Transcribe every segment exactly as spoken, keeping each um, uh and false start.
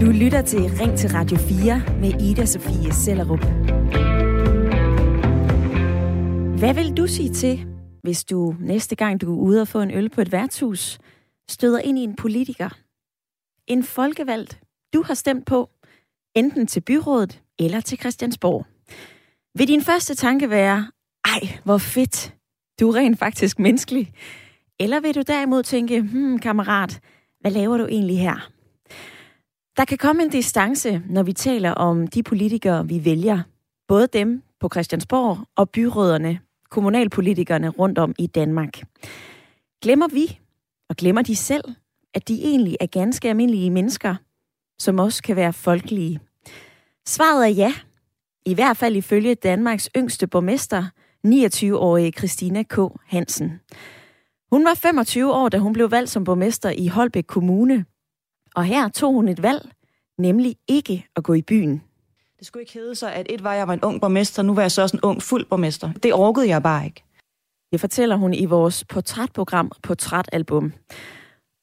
Du lytter til Ring til Radio fire med Ida Sofie Sellerup. Hvad vil du sige til, hvis du næste gang du er ude og få en øl på et værtshus, støder ind i en politiker? En folkevalgt, du har stemt på, enten til byrådet eller til Christiansborg. Vil din første tanke være, ej, hvor fedt, du er rent faktisk menneskelig? Eller vil du derimod tænke, hmm, kammerat, hvad laver du egentlig her? Der kan komme en distance, når vi taler om de politikere, vi vælger. Både dem på Christiansborg og byråderne, kommunalpolitikerne rundt om i Danmark. Glemmer vi, og glemmer de selv, at de egentlig er ganske almindelige mennesker, som også kan være folkelige? Svaret er ja. I hvert fald ifølge Danmarks yngste borgmester, niogtyve-årige Christine K. Hansen. Hun var femogtyve år, da hun blev valgt som borgmester i Holbæk Kommune. Og her tog hun et valg, nemlig ikke at gå i byen. Det skulle ikke hedde sig, at et var, jeg var en ung borgmester, nu var jeg så også en ung fuld borgmester. Det orkede jeg bare ikke. Det fortæller hun i vores portrætprogram Portrætalbum.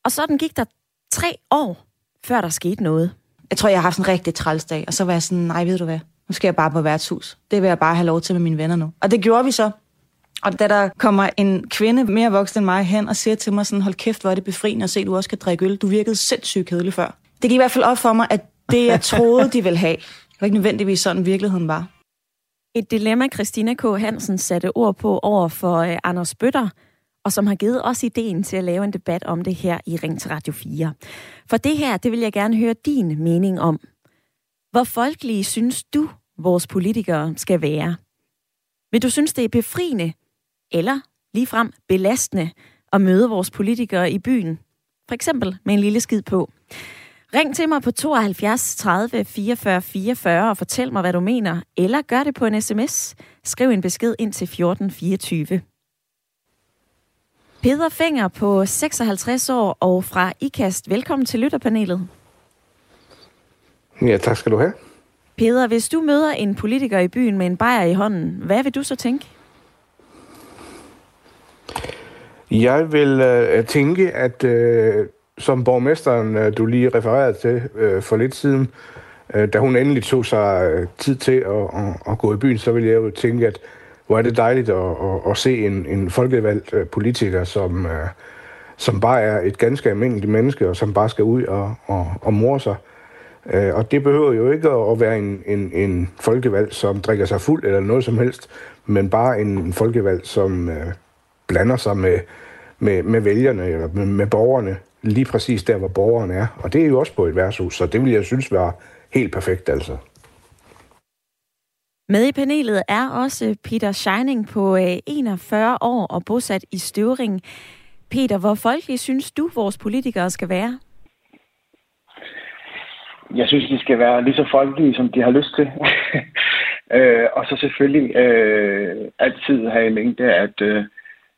Og sådan gik der tre år, før der skete noget. Jeg tror, jeg har haft en rigtig trælsdag, og så var jeg sådan, nej, ved du hvad, nu skal jeg bare på værtshus. Det vil jeg bare have lov til med mine venner nu. Og det gjorde vi så. Og da der kommer en kvinde mere voksen end mig hen og siger til mig sådan, hold kæft, hvor er det befriende at se, at du også kan drikke øl. Du virkede sindssygt kedelig før. Det gik i hvert fald op for mig, at det, jeg troede, de ville have, var ikke nødvendigvis sådan, virkeligheden var. Et dilemma, Christina K. Hansen satte ord på over for uh, Anders Bøtter, og som har givet os ideen til at lave en debat om det her i Ring til Radio fire. For det her, det vil jeg gerne høre din mening om. Hvor folkelige synes du, vores politikere skal være? Vil du synes, det er befriende, eller ligefrem belastende at møde vores politikere i byen? For eksempel med en lille skid på. Ring til mig på tooghalvfjerds tredive fireogfyrre fireogfyrre og fortæl mig, hvad du mener. Eller gør det på en sms. Skriv en besked ind til fjorten fireogtyve. Peter Fenger på seksoghalvtreds år og fra IKAST. Velkommen til lytterpanelet. Ja, tak skal du have. Peter, hvis du møder en politiker i byen med en bajer i hånden, hvad vil du så tænke? Jeg vil øh, tænke, at øh, som borgmesteren, øh, du lige refererede til øh, for lidt siden, øh, da hun endelig tog sig øh, tid til at, at, at gå i byen, så ville jeg jo tænke, at hvor er det dejligt at, at, at se en, en folkevalgt øh, politiker, som, øh, som bare er et ganske almindeligt menneske, og som bare skal ud og, og, og more sig. Øh, og det behøver jo ikke at være en, en, en folkevalgt, som drikker sig fuld eller noget som helst, men bare en, en folkevalgt, som øh, blander sig med Med, med vælgerne eller med, med borgerne, lige præcis der, hvor borgeren er. Og det er jo også på et værtshus, så det vil jeg synes være helt perfekt, altså. Med i panelet er også Peter Shining på enogfyrre år og bosat i Støvring. Peter, hvor folkelig synes du, vores politikere skal være? Jeg synes, de skal være lige så folkelige, som de har lyst til. øh, og så selvfølgelig øh, altid have i mængde, at... Øh,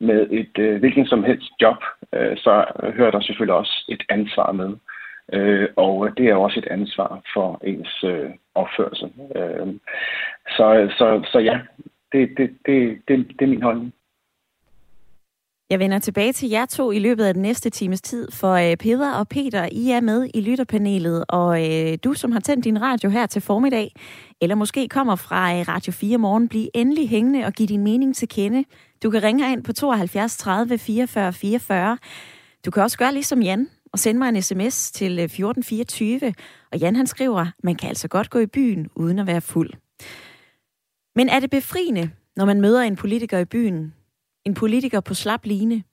med et øh, hvilken som helst job, øh, så hører der selvfølgelig også et ansvar med. Øh, og det er også et ansvar for ens øh, opførsel. Øh, så, så, så ja, det, det, det, det, det er min holdning. Jeg vender tilbage til jer to i løbet af den næste times tid, for øh, Peder og Peter, I er med i lytterpanelet, og øh, du, som har tændt din radio her til formiddag, eller måske kommer fra øh, Radio fire morgen, bliv endelig hængende og giv din mening til kende. Du kan ringe ind på tooghalvfjerds tredive fireogfyrre fireogfyrre. Du kan også gøre ligesom Jan og sende mig en sms til fjorten fireogtyve, og Jan han skriver, man kan altså godt gå i byen uden at være fuld. Men er det befriende, når man møder en politiker i byen? En politiker på slap line,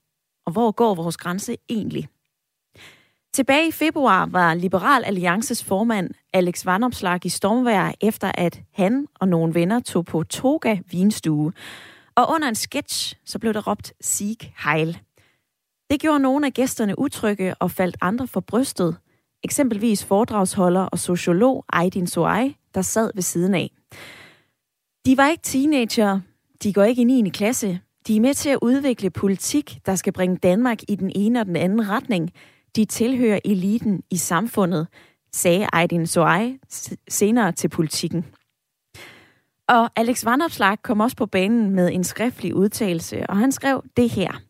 og hvor går vores grænse egentlig? Tilbage i februar var Liberal Alliances formand Alex Vanopslagh i stormvejr, efter at han og nogle venner tog på Toga vinstue. Og under en sketch, så blev der råbt Sieg Heil. Det gjorde nogle af gæsterne utrygge og faldt andre for brystet. Eksempelvis foredragsholder og sociolog Aydin Soei, der sad ved siden af. De var ikke teenager, de går ikke i niende klasse. De er med til at udvikle politik, der skal bringe Danmark i den ene og den anden retning. De tilhører eliten i samfundet, sagde Aydin Soei senere til Politiken. Og Alex Vanopslagh kom også på banen med en skriftlig udtalelse, og han skrev det her.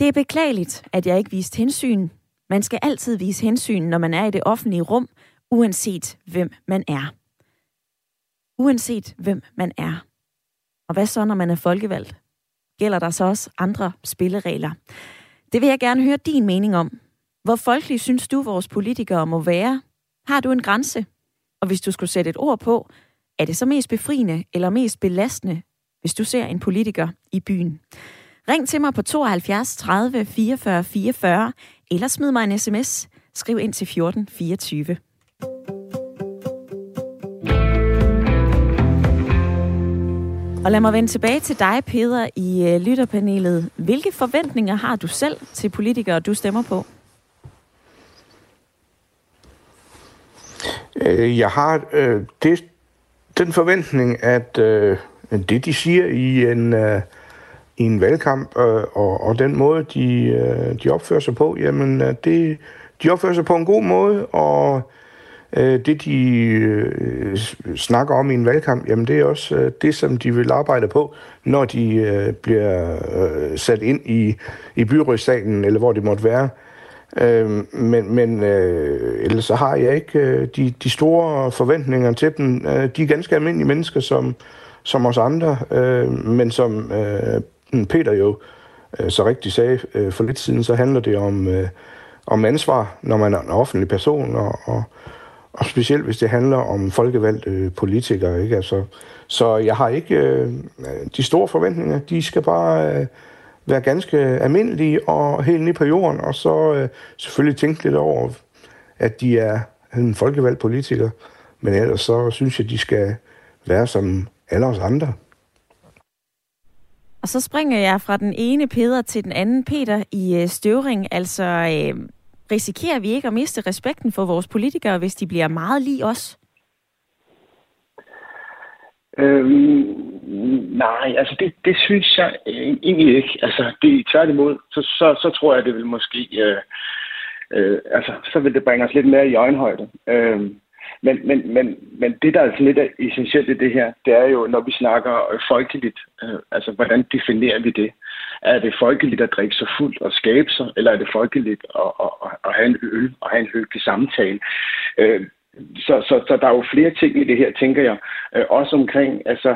Det er beklageligt, at jeg ikke viste hensyn. Man skal altid vise hensyn, når man er i det offentlige rum, uanset hvem man er. Uanset hvem man er. Og hvad så, når man er folkevalgt? Gælder der så også andre spilleregler? Det vil jeg gerne høre din mening om. Hvor folkelig synes du, vores politikere må være? Har du en grænse? Og hvis du skulle sætte et ord på, er det så mest befriende eller mest belastende, hvis du ser en politiker i byen? Ring til mig på tooghalvfjerds tredive fireogfyrre fireogfyrre, eller smid mig en sms. Skriv ind til fjorten fireogtyve. Og lad mig vende tilbage til dig, Peter, i lytterpanelet. Hvilke forventninger har du selv til politikere, du stemmer på? Jeg har øh, det, den forventning, at øh, det, de siger i en, øh, i en valgkamp, øh, og, og den måde, de, øh, de opfører sig på, jamen, det, de opfører sig på en god måde, og øh, det, de øh, snakker om i en valgkamp, jamen, det er også øh, det, som de vil arbejde på, når de øh, bliver øh, sat ind i, i byrådssalen, eller hvor det måtte være. Øh, men men øh, ellers så har jeg ikke øh, de, de store forventninger til dem. Øh, de er ganske almindelige mennesker, som, som os andre, øh, men som øh, Peter jo øh, så rigtigt sagde øh, for lidt siden, så handler det om, øh, om ansvar, når man er en offentlig person, og, og, og specielt hvis det handler om folkevalgte politikere. Ikke? Altså, så jeg har ikke øh, de store forventninger. De skal bare... Øh, være ganske almindelige og helt nede på jorden, og så øh, selvfølgelig tænke lidt over, at de er en folkevalgt politiker, men ellers så synes jeg, de skal være som alle os andre. Og så springer jeg fra den ene Peter til den anden Peter i øh, Støvring. Altså, øh, risikerer vi ikke at miste respekten for vores politikere, hvis de bliver meget lige os? Øhm, nej, altså det, det synes jeg egentlig ikke. Altså det, tværtimod, så, så, så tror jeg, det vil måske... Øh, øh, altså, så vil det bringe os lidt mere i øjenhøjde. Øh, men, men, men, men det, der er sådan lidt essentielt i det her, det er jo, når vi snakker folkeligt, øh, altså hvordan definerer vi det? Er det folkeligt at drikke sig fuldt og skabe sig, eller er det folkeligt at, at, at, at have en øl og have en hyggelig samtale? Øh, Så, så, så der er jo flere ting i det her, tænker jeg. Øh, også omkring altså,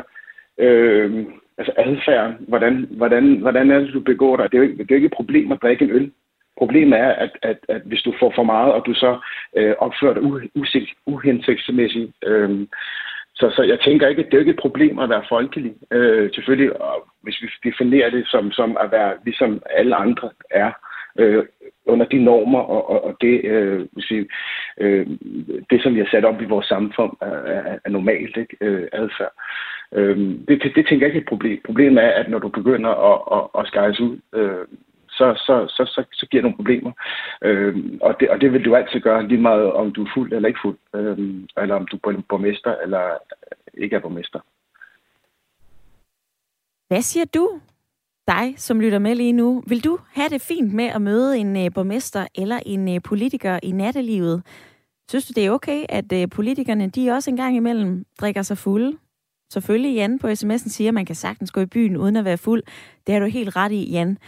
øh, altså adfærd. Hvordan, hvordan, hvordan er det, du begår dig? Det er jo ikke, det er jo ikke et problem at drikke en øl. Problemet er, at, at, at hvis du får for meget, og du så øh, opfører dig uhensigtsmæssigt, øh, så, så jeg tænker ikke, at det er jo ikke et problem at være folkelig. Øh, selvfølgelig, og hvis vi definerer det som, som at være ligesom alle andre er, øh, under de normer og, og, og det, øh, sige, øh, det, som vi har sat op i vores samfund, er, er normalt, ikke? Øh, adfærd. Øh, det, det, det tænker jeg ikke er et problem. Problemet er, at når du begynder at, at, at skæres ud, øh, så, så, så, så, så giver det nogle problemer. Øh, og, det, og det vil du altid gøre, lige meget om du er fuld eller ikke fuld, øh, eller om du er borgmester eller ikke er borgmester. Hvad siger du? Dig, som lytter med lige nu, vil du have det fint med at møde en borgmester eller en politiker i nattelivet? Synes du, det er okay, at politikerne, de også en gang imellem drikker sig fulde? Selvfølgelig, Jan på sms'en siger, at man kan sagtens gå i byen uden at være fuld. Det har du helt ret i, Jan.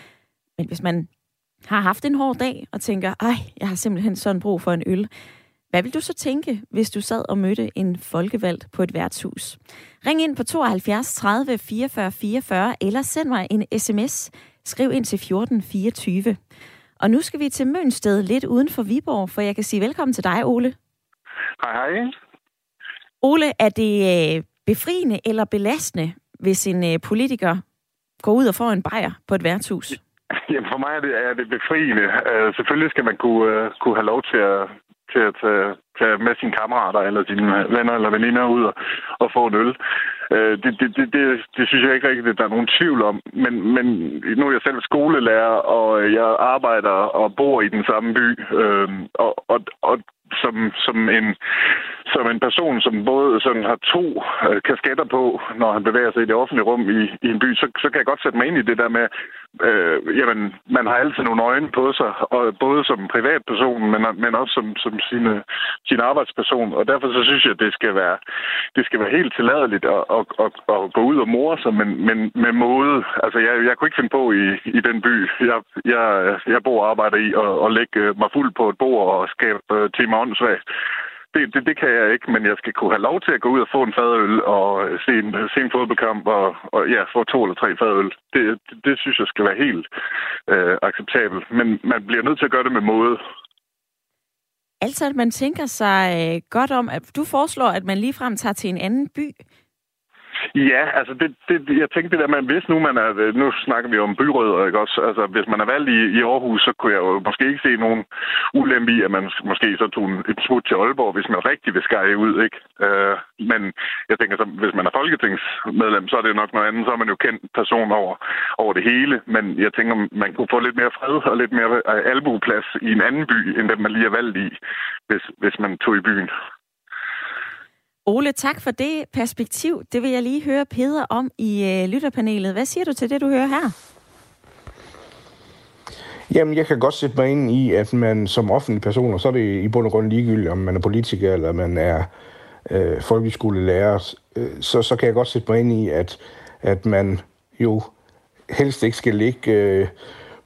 Men hvis man har haft en hård dag og tænker, ej, jeg har simpelthen sådan brug for en øl. Hvad vil du så tænke, hvis du sad og mødte en folkevalgt på et værtshus? Ring ind på tooghalvfjerds tredive fireogfyrre fireogfyrre, eller send mig en sms. Skriv ind til fjorten fireogtyve. Og nu skal vi til Mønsted, lidt uden for Viborg, for jeg kan sige velkommen til dig, Ole. Hej, hej. Ole, er det befriende eller belastende, hvis en politiker går ud og får en bajer på et værtshus? Jamen, for mig er det, er det befriende. Uh, selvfølgelig skal man kunne, uh, kunne have lov til at... til at tage med sine kammerater eller sine venner eller veninder ud og, og få en øl. Øh, det, det, det, det, det synes jeg ikke rigtigt, at der er nogen tvivl om. Men, men nu er jeg selv skolelærer, og jeg arbejder og bor i den samme by. Øh, og, og, og som, som en som en person, som både sådan har to øh, kasketter på, når han bevæger sig i det offentlige rum i, i en by, så, så kan jeg godt sætte mig ind i det der med, øh, jamen, man har altid nogle øjne på sig, og både som privatperson, men, men også som, som sine, sin arbejdsperson. Og derfor så synes jeg, at det skal være, det skal være helt tilladeligt at, at, at, at gå ud og more sig, men, men med måde. Altså, jeg, jeg kunne ikke finde på i, i den by, jeg, jeg, jeg bor og arbejder i, og, og lægge mig fuld på et bord og skabe øh, tema åndssvag. Det, det, det kan jeg ikke, men jeg skal kunne have lov til at gå ud og få en fadøl og se en, se en fodboldkamp og, og ja, få to eller tre fadøl. Det, det, det synes jeg skal være helt øh, acceptabelt, men man bliver nødt til at gøre det med måde. Altså, at man tænker sig øh, godt om, at du foreslår, at man ligefrem tager til en anden by. Ja, altså det, det, jeg tænkte det der med, hvis nu man er, nu snakker vi om byrødder, ikke også? Altså hvis man er valgt i, i Aarhus, så kunne jeg jo måske ikke se nogen ulempe i, at man måske så tog en, et smut til Aalborg, hvis man rigtig vil skære ud, ikke? Øh, men jeg tænker så, hvis man er folketingsmedlem, så er det jo nok noget andet, så er man jo kendt person over, over det hele, men jeg tænker, man kunne få lidt mere fred og lidt mere albueplads i en anden by, end den man lige er valgt i, hvis, hvis man tog i byen. Ole, tak for det perspektiv. Det vil jeg lige høre Peder om i øh, lytterpanelet. Hvad siger du til det, du hører her? Jamen, jeg kan godt sætte mig ind i, at man som offentlig person, og så er det i bund og grund ligegyldigt, om man er politiker eller man er øh, folkeskolelærer, øh, så, så kan jeg godt sætte mig ind i, at, at man jo helst ikke skal ligge øh,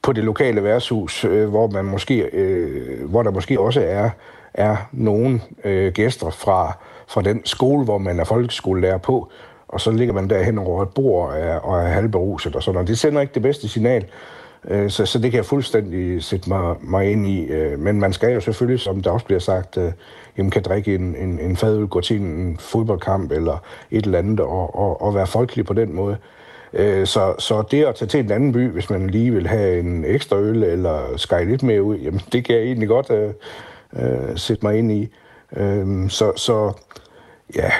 på det lokale værtshus, øh, hvor, man måske, øh, hvor der måske også er, er nogle øh, gæster fra fra den skole, hvor man er folkeskolelærer på, og så ligger man derhen over et bord og er, og er halvberuset og sådan noget. Det sender ikke det bedste signal, så, så det kan jeg fuldstændig sætte mig, mig ind i. Men man skal jo selvfølgelig, som der også bliver sagt, jamen kan drikke en, en, en fadøl, gå til en fodboldkamp eller et eller andet, og, og, og være folkelig på den måde. Så, så det at tage til en anden by, hvis man lige vil have en ekstra øl eller skære lidt mere ud, jamen det kan jeg egentlig godt øh, øh, sætte mig ind i. Øhm, så, så ja,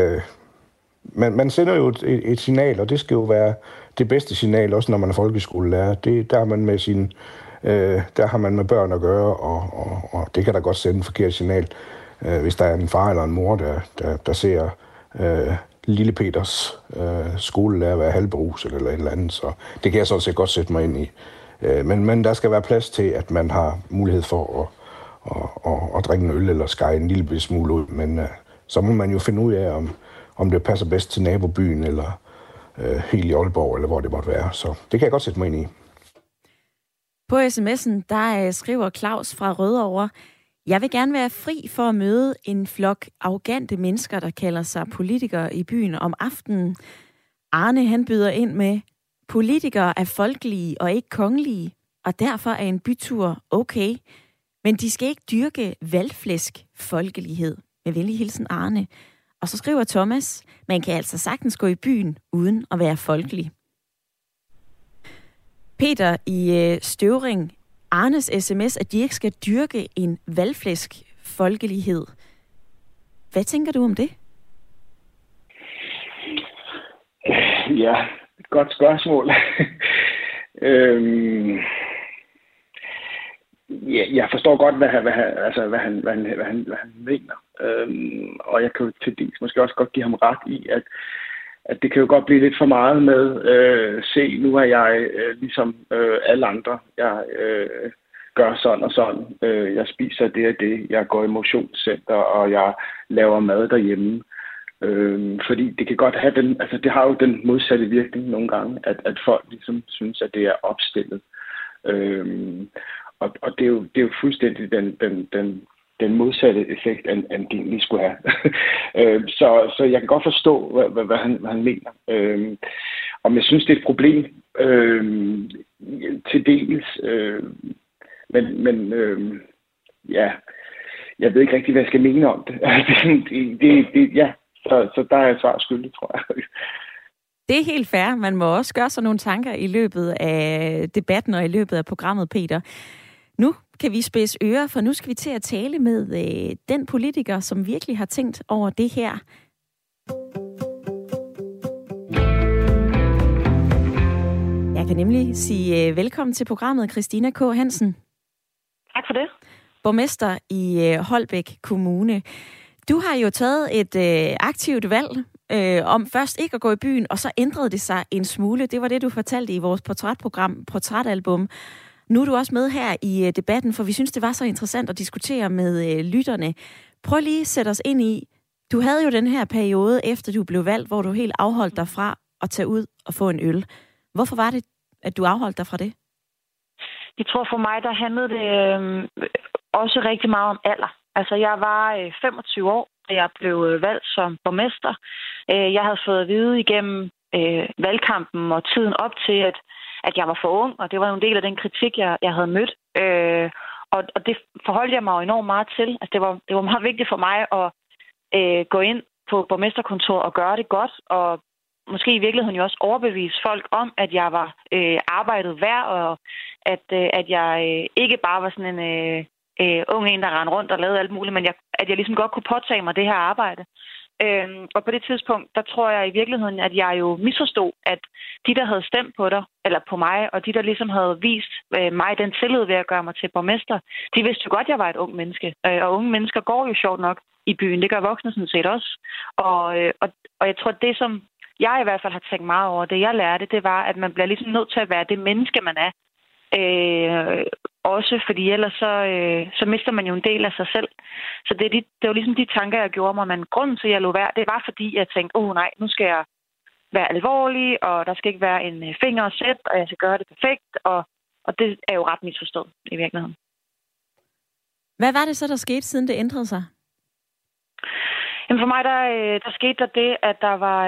øh, man, man sender jo et, et signal, og det skal jo være det bedste signal, også når man er folkeskolelærer. Det, der, har man med sin, øh, der har man med børn at gøre, og, og, og det kan da godt sende et forkert signal, øh, hvis der er en far eller en mor, der, der, der ser øh, lille Peters øh, skolelærer være halvberuset eller et eller andet. Så det kan jeg sådan set godt sætte mig ind i. Øh, men, men der skal være plads til, at man har mulighed for at Og, og, og drikke en øl eller skære en lille smule ud, men uh, så må man jo finde ud af, om, om det passer bedst til nabobyen, eller uh, helt i Aalborg, eller hvor det måtte være. Så det kan jeg godt sætte mig ind i. På sms'en, der uh, skriver Claus fra Rødovre, jeg vil gerne være fri for at møde en flok arrogante mennesker, der kalder sig politikere i byen om aftenen. Arne, han byder ind med, politikere er folkelige og ikke kongelige, og derfor er en bytur okay. Men de skal ikke dyrke valgflæsk folkelighed. Med venlig hilsen, Arne. Og så skriver Thomas, man kan altså sagtens gå i byen uden at være folkelig. Peter i Støvring, Arnes sms, at de ikke skal dyrke en valgflæsk folkelighed. Hvad tænker du om det? Ja, et godt spørgsmål. øhm... Ja, jeg forstår godt, hvad, hvad, altså, hvad, han, hvad, han, hvad, han, hvad han mener. Øhm, og jeg kan jo til dels måske også godt give ham ret i, at, at det kan jo godt blive lidt for meget med, øh, se, nu er jeg øh, ligesom øh, alle andre. Jeg øh, gør sådan og sådan. Øh, jeg spiser det og det. Jeg går i motionscenter, og jeg laver mad derhjemme. Øh, fordi det kan godt have den, altså det har jo den modsatte virkning nogle gange, at, at folk ligesom synes, at det er opstillet. Øh, Og, og det, er jo, det er jo fuldstændig den, den, den, den modsatte effekt, end, end de egentlig skulle have. øh, så, så jeg kan godt forstå, hvad, hvad, hvad, han, hvad han mener. Øh, og jeg synes, det er et problem øh, til dels. Øh, men men øh, ja, jeg ved ikke rigtig, hvad jeg skal mene om det. det, det, det ja, så, så der er jeg svar skyldig, tror jeg. Det er helt fair. Man må også gøre sig nogle tanker i løbet af debatten og i løbet af programmet, Peter. Nu kan vi spidse ører, for nu skal vi til at tale med øh, den politiker, som virkelig har tænkt over det her. Jeg kan nemlig sige øh, velkommen til programmet, Christine K. Hansen. Tak for det. Borgmester i øh, Holbæk Kommune. Du har jo taget et øh, aktivt valg øh, om først ikke at gå i byen, og så ændrede det sig en smule. Det var det, du fortalte i vores portrætprogram, Portrætalbum. Nu er du også med her i øh, debatten, for vi synes, det var så interessant at diskutere med øh, lytterne. Prøv lige at sætte os ind i, du havde jo den her periode, efter du blev valgt, hvor du helt afholdt dig fra at tage ud og få en øl. Hvorfor var det, at du afholdt dig fra det? Jeg tror for mig, der handlede det øh, også rigtig meget om alder. Altså, jeg var øh, femogtyve år, da jeg blev øh, valgt som borgmester. Øh, jeg havde fået at vide igennem øh, valgkampen og tiden op til, at, at jeg var for ung, og det var en del af den kritik, jeg, jeg havde mødt. Øh, og, og det forholdt jeg mig jo enormt meget til. Altså, det var, det var meget vigtigt for mig at øh, gå ind på borgmesterkontor og gøre det godt, og måske i virkeligheden jo også overbevise folk om, at jeg var øh, arbejdet værd, og at, øh, at jeg øh, ikke bare var sådan en... Øh, Uh, unge en, der rendte rundt og lavede alt muligt, men jeg, at jeg ligesom godt kunne påtage mig det her arbejde. Uh, og på det tidspunkt, der tror jeg i virkeligheden, at jeg jo misforstod, at de, der havde stemt på dig, eller på mig, og de, der ligesom havde vist uh, mig den tillid ved at gøre mig til borgmester, de vidste jo godt, at jeg var et ung menneske. Uh, og unge mennesker går jo sjovt nok i byen. Det gør voksne sådan set også. Og, uh, og, og jeg tror, at det, som jeg i hvert fald har tænkt meget over, det jeg lærte, det var, at man bliver ligesom nødt til at være det menneske, man er. Øh, også fordi ellers så, øh, så mister man jo en del af sig selv. Så det, de, det var ligesom de tanker, jeg gjorde mig. Men grunden til, at jeg lå værd, det var fordi, jeg tænkte, åh oh, nej, nu skal jeg være alvorlig, og der skal ikke være en finger at sætte, og jeg skal gøre det perfekt. Og, og det er jo ret misforstået i virkeligheden. Hvad var det så, der skete, siden det ændrede sig? Jamen for mig, der, der skete der det, at der var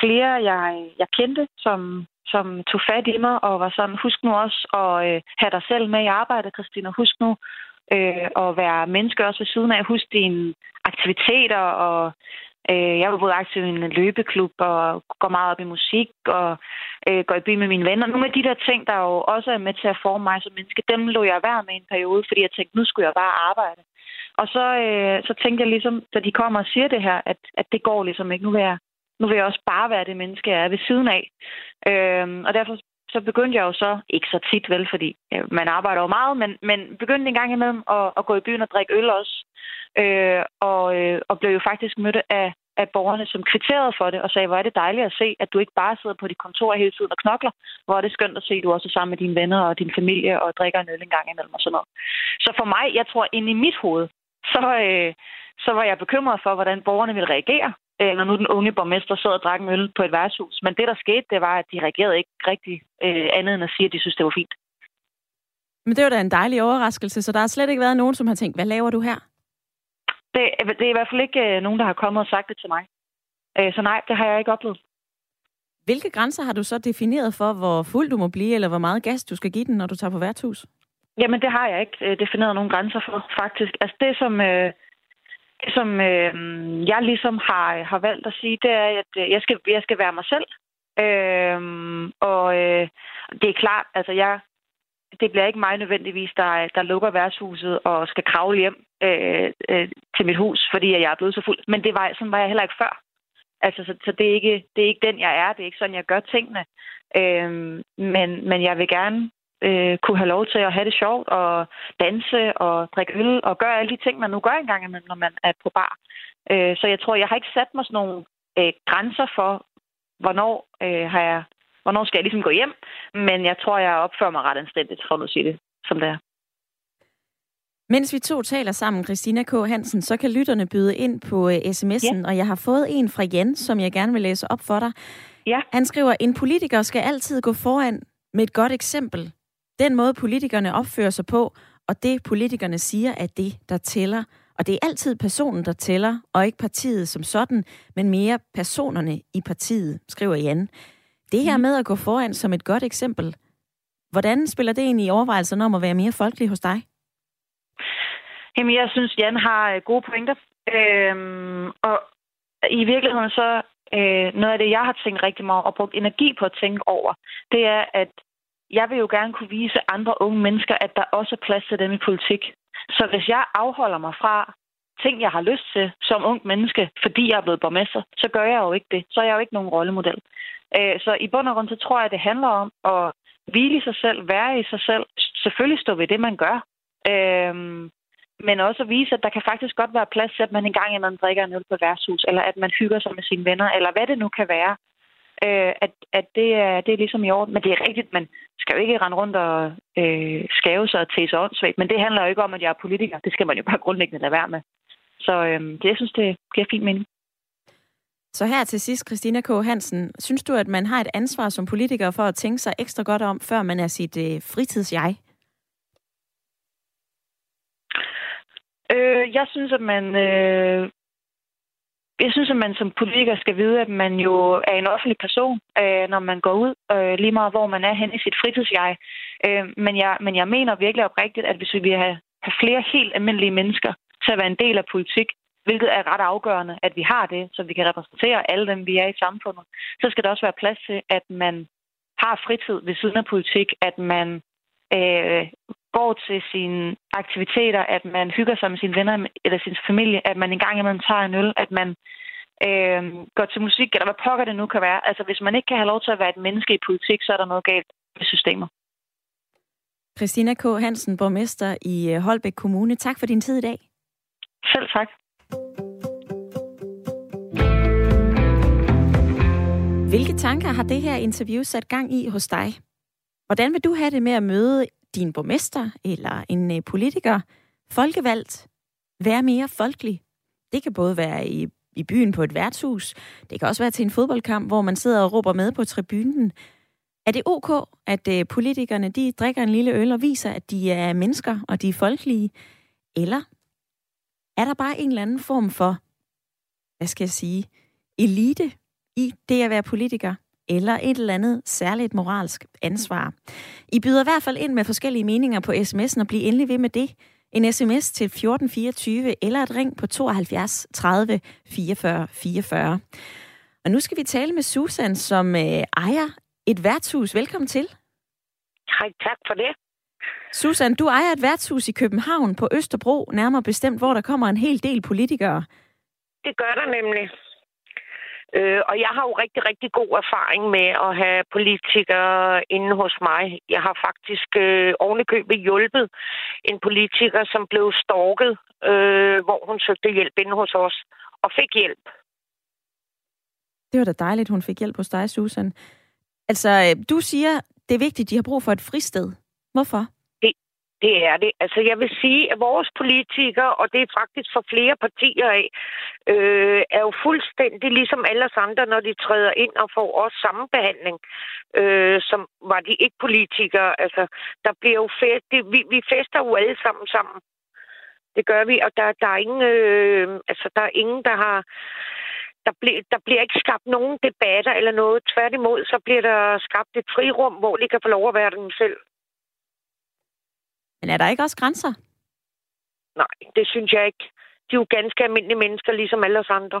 flere, jeg, jeg kendte, som... som tog fat i mig og var sådan, husk nu også at øh, have dig selv med i arbejdet, Christine, og husk nu øh, at være menneske også ved siden af. Husk dine aktiviteter, og øh, jeg var både aktiv i en løbeklub og går meget op i musik og øh, går i by med mine venner. Nogle af de der ting, der jo også er med til at forme mig som menneske, dem lå jeg være med en periode, fordi jeg tænkte, nu skulle jeg bare arbejde. Og så, øh, så tænkte jeg ligesom, da de kommer og siger det her, at, at det går ligesom ikke, nu vil jeg Nu vil jeg også bare være det menneske, jeg er ved siden af. Øhm, og derfor så begyndte jeg jo så, ikke så tit vel, fordi øh, man arbejder jo meget, men, men begyndte en gang imellem at, at gå i byen og drikke øl også. Øh, og, øh, og blev jo faktisk mødt af, af borgerne, som kvitterede for det og sagde, hvor er det dejligt at se, at du ikke bare sidder på dit kontor hele tiden og knokler. Hvor er det skønt at se, at du også er sammen med dine venner og din familie og drikker en øl en gang imellem og sådan noget. Så for mig, jeg tror inde i mit hoved, så, øh, så var jeg bekymret for, hvordan borgerne ville reagere, når nu den unge borgmester sad og drak en øl på et værtshus. Men det, der skete, det var, at de reagerede ikke rigtig øh, andet end at sige, at de synes, det var fint. Men det var da en dejlig overraskelse, så der har slet ikke været nogen, som har tænkt, hvad laver du her? Det, det er i hvert fald ikke øh, nogen, der har kommet og sagt det til mig. Øh, så nej, det har jeg ikke oplevet. Hvilke grænser har du så defineret for, hvor fuld du må blive, eller hvor meget gas du skal give den, når du tager på værtshus? Jamen, det har jeg ikke øh, defineret nogen grænser for, faktisk. Altså, det som... Øh, Det, som øh, jeg ligesom har, har valgt at sige, det er, at jeg skal, jeg skal være mig selv. Øh, og øh, det er klart, altså jeg, det bliver ikke mig nødvendigvis, der, der lukker værtshuset og skal kravle hjem øh, øh, til mit hus, fordi jeg er blevet så fuld. Men det var, sådan var jeg heller ikke før. Altså, så, så det, er ikke, det er ikke den, jeg er. Det er ikke sådan, jeg gør tingene. Øh, men, men jeg vil gerne øh, kunne have lov til at have det sjovt og danse og drikke øl og gøre alle de ting, man nu gør engang imellem, når man er på bar. Øh, så jeg tror, jeg har ikke sat mig sådan nogle øh, grænser for, hvornår, øh, har jeg, hvornår skal jeg ligesom gå hjem, men jeg tror, jeg opfører mig ret anstændigt, for at sige det, som det er. Mens vi to taler sammen, Christina K. Hansen, så kan lytterne byde ind på øh, sms'en, ja. Og jeg har fået en fra Jan, som jeg gerne vil læse op for dig. Ja. Han skriver, en politiker skal altid gå foran med et godt eksempel. Den måde, politikerne opfører sig på, og det, politikerne siger, er det, der tæller. Og det er altid personen, der tæller, og ikke partiet som sådan, men mere personerne i partiet, skriver Jan. Det her med at gå foran som et godt eksempel, hvordan spiller det ind i overvejelserne om at være mere folkelig hos dig? Jamen, jeg synes, Jan har gode pointer. Øhm, og i virkeligheden så, øh, noget af det, jeg har tænkt rigtig meget og brugt energi på at tænke over, det er, at jeg vil jo gerne kunne vise andre unge mennesker, at der også er plads til dem i politik. Så hvis jeg afholder mig fra ting, jeg har lyst til som ung menneske, fordi jeg er blevet borgmester, så gør jeg jo ikke det. Så er jeg jo ikke nogen rollemodel. Så i bund og grund, så tror jeg, at det handler om at hvile i sig selv, være i sig selv, selvfølgelig stå ved det, man gør. men også at vise, at der kan faktisk godt være plads til, at man engang imellem drikker en øl på værtshus, eller at man hygger sig med sine venner, eller hvad det nu kan være. Øh, at, at det, er, det er ligesom i orden. Men det er rigtigt, man skal jo ikke rende rundt og øh, skave sig og tæse sig åndssvagt, men det handler jo ikke om, at jeg er politiker. Det skal man jo bare grundlæggende lade være med. Så øh, det, jeg synes, det giver fint mening. Så her til sidst, Christine K. Hansen, synes du, at man har et ansvar som politiker for at tænke sig ekstra godt om, før man er sit øh, fritidsjeg? Øh, jeg synes, at man... Øh Jeg synes, at man som politiker skal vide, at man jo er en offentlig person, øh, når man går ud, øh, lige meget hvor man er henne i sit fritidsjeg. Øh, men, jeg, men jeg mener virkelig oprigtigt, at hvis vi vil have, have flere helt almindelige mennesker til at være en del af politik, hvilket er ret afgørende, at vi har det, så vi kan repræsentere alle dem, vi er i samfundet, så skal der også være plads til, at man har fritid ved siden af politik, at man øh, går til sine aktiviteter, at man hygger sig med sine venner eller sin familie, at man engang imellem tager en øl, at man øh, går til musik, eller hvad pokker det nu kan være. Altså, hvis man ikke kan have lov til at være et menneske i politik, så er der noget galt med systemer. Christina K. Hansen, borgmester i Holbæk Kommune. Tak for din tid i dag. Selv tak. Hvilke tanker har det her interview sat gang i hos dig? Hvordan vil du have det med at møde din borgmester eller en politiker, folkevalgt, være mere folkelig? Det kan både være i, i byen på et værtshus, det kan også være til en fodboldkamp, hvor man sidder og råber med på tribunen. Er det ok, at øh, politikerne de drikker en lille øl og viser, at de er mennesker, og de er folkelige? Eller er der bare en eller anden form for, hvad skal jeg sige, elite i det at være politiker? Eller et eller andet særligt moralsk ansvar. I byder i hvert fald ind med forskellige meninger på sms'en, og bliv endelig ved med det. En sms til fjorten fireogtyve, eller et ring på tooghalvfjerds tredive fireogfyrre fireogfyrre. Og nu skal vi tale med Susan, som øh, ejer et værtshus. Velkommen til. Hej, tak for det. Susan, du ejer et værtshus i København på Østerbro, nærmere bestemt, hvor der kommer en hel del politikere. Det gør der nemlig. Øh, og jeg har jo rigtig, rigtig god erfaring med at have politikere inde hos mig. Jeg har faktisk øh, ovenikøbet hjulpet en politiker, som blev stalket, øh, hvor hun søgte hjælp inde hos os, og fik hjælp. Det var da dejligt, hun fik hjælp hos dig, Susan. Altså, du siger, det er vigtigt, de har brug for et fristed. Hvorfor? Det, det er det. Altså, jeg vil sige, at vores politikere, og det er faktisk for flere partier af, Øh, er jo fuldstændig ligesom alle andre, når de træder ind og får også samme behandling, øh, som var de ikke politikere. Altså, der bliver jo fest, det, vi, vi fester jo alle sammen sammen. Det gør vi, og der, der er ingen, øh, altså, der er ingen, der har, der, ble, der bliver ikke skabt nogen debatter eller noget. Tværtimod, så bliver der skabt et frirum, hvor de kan få lov at være dem selv. Men er der ikke også grænser? Nej, det synes jeg ikke. De er jo ganske almindelige mennesker, ligesom alle os andre.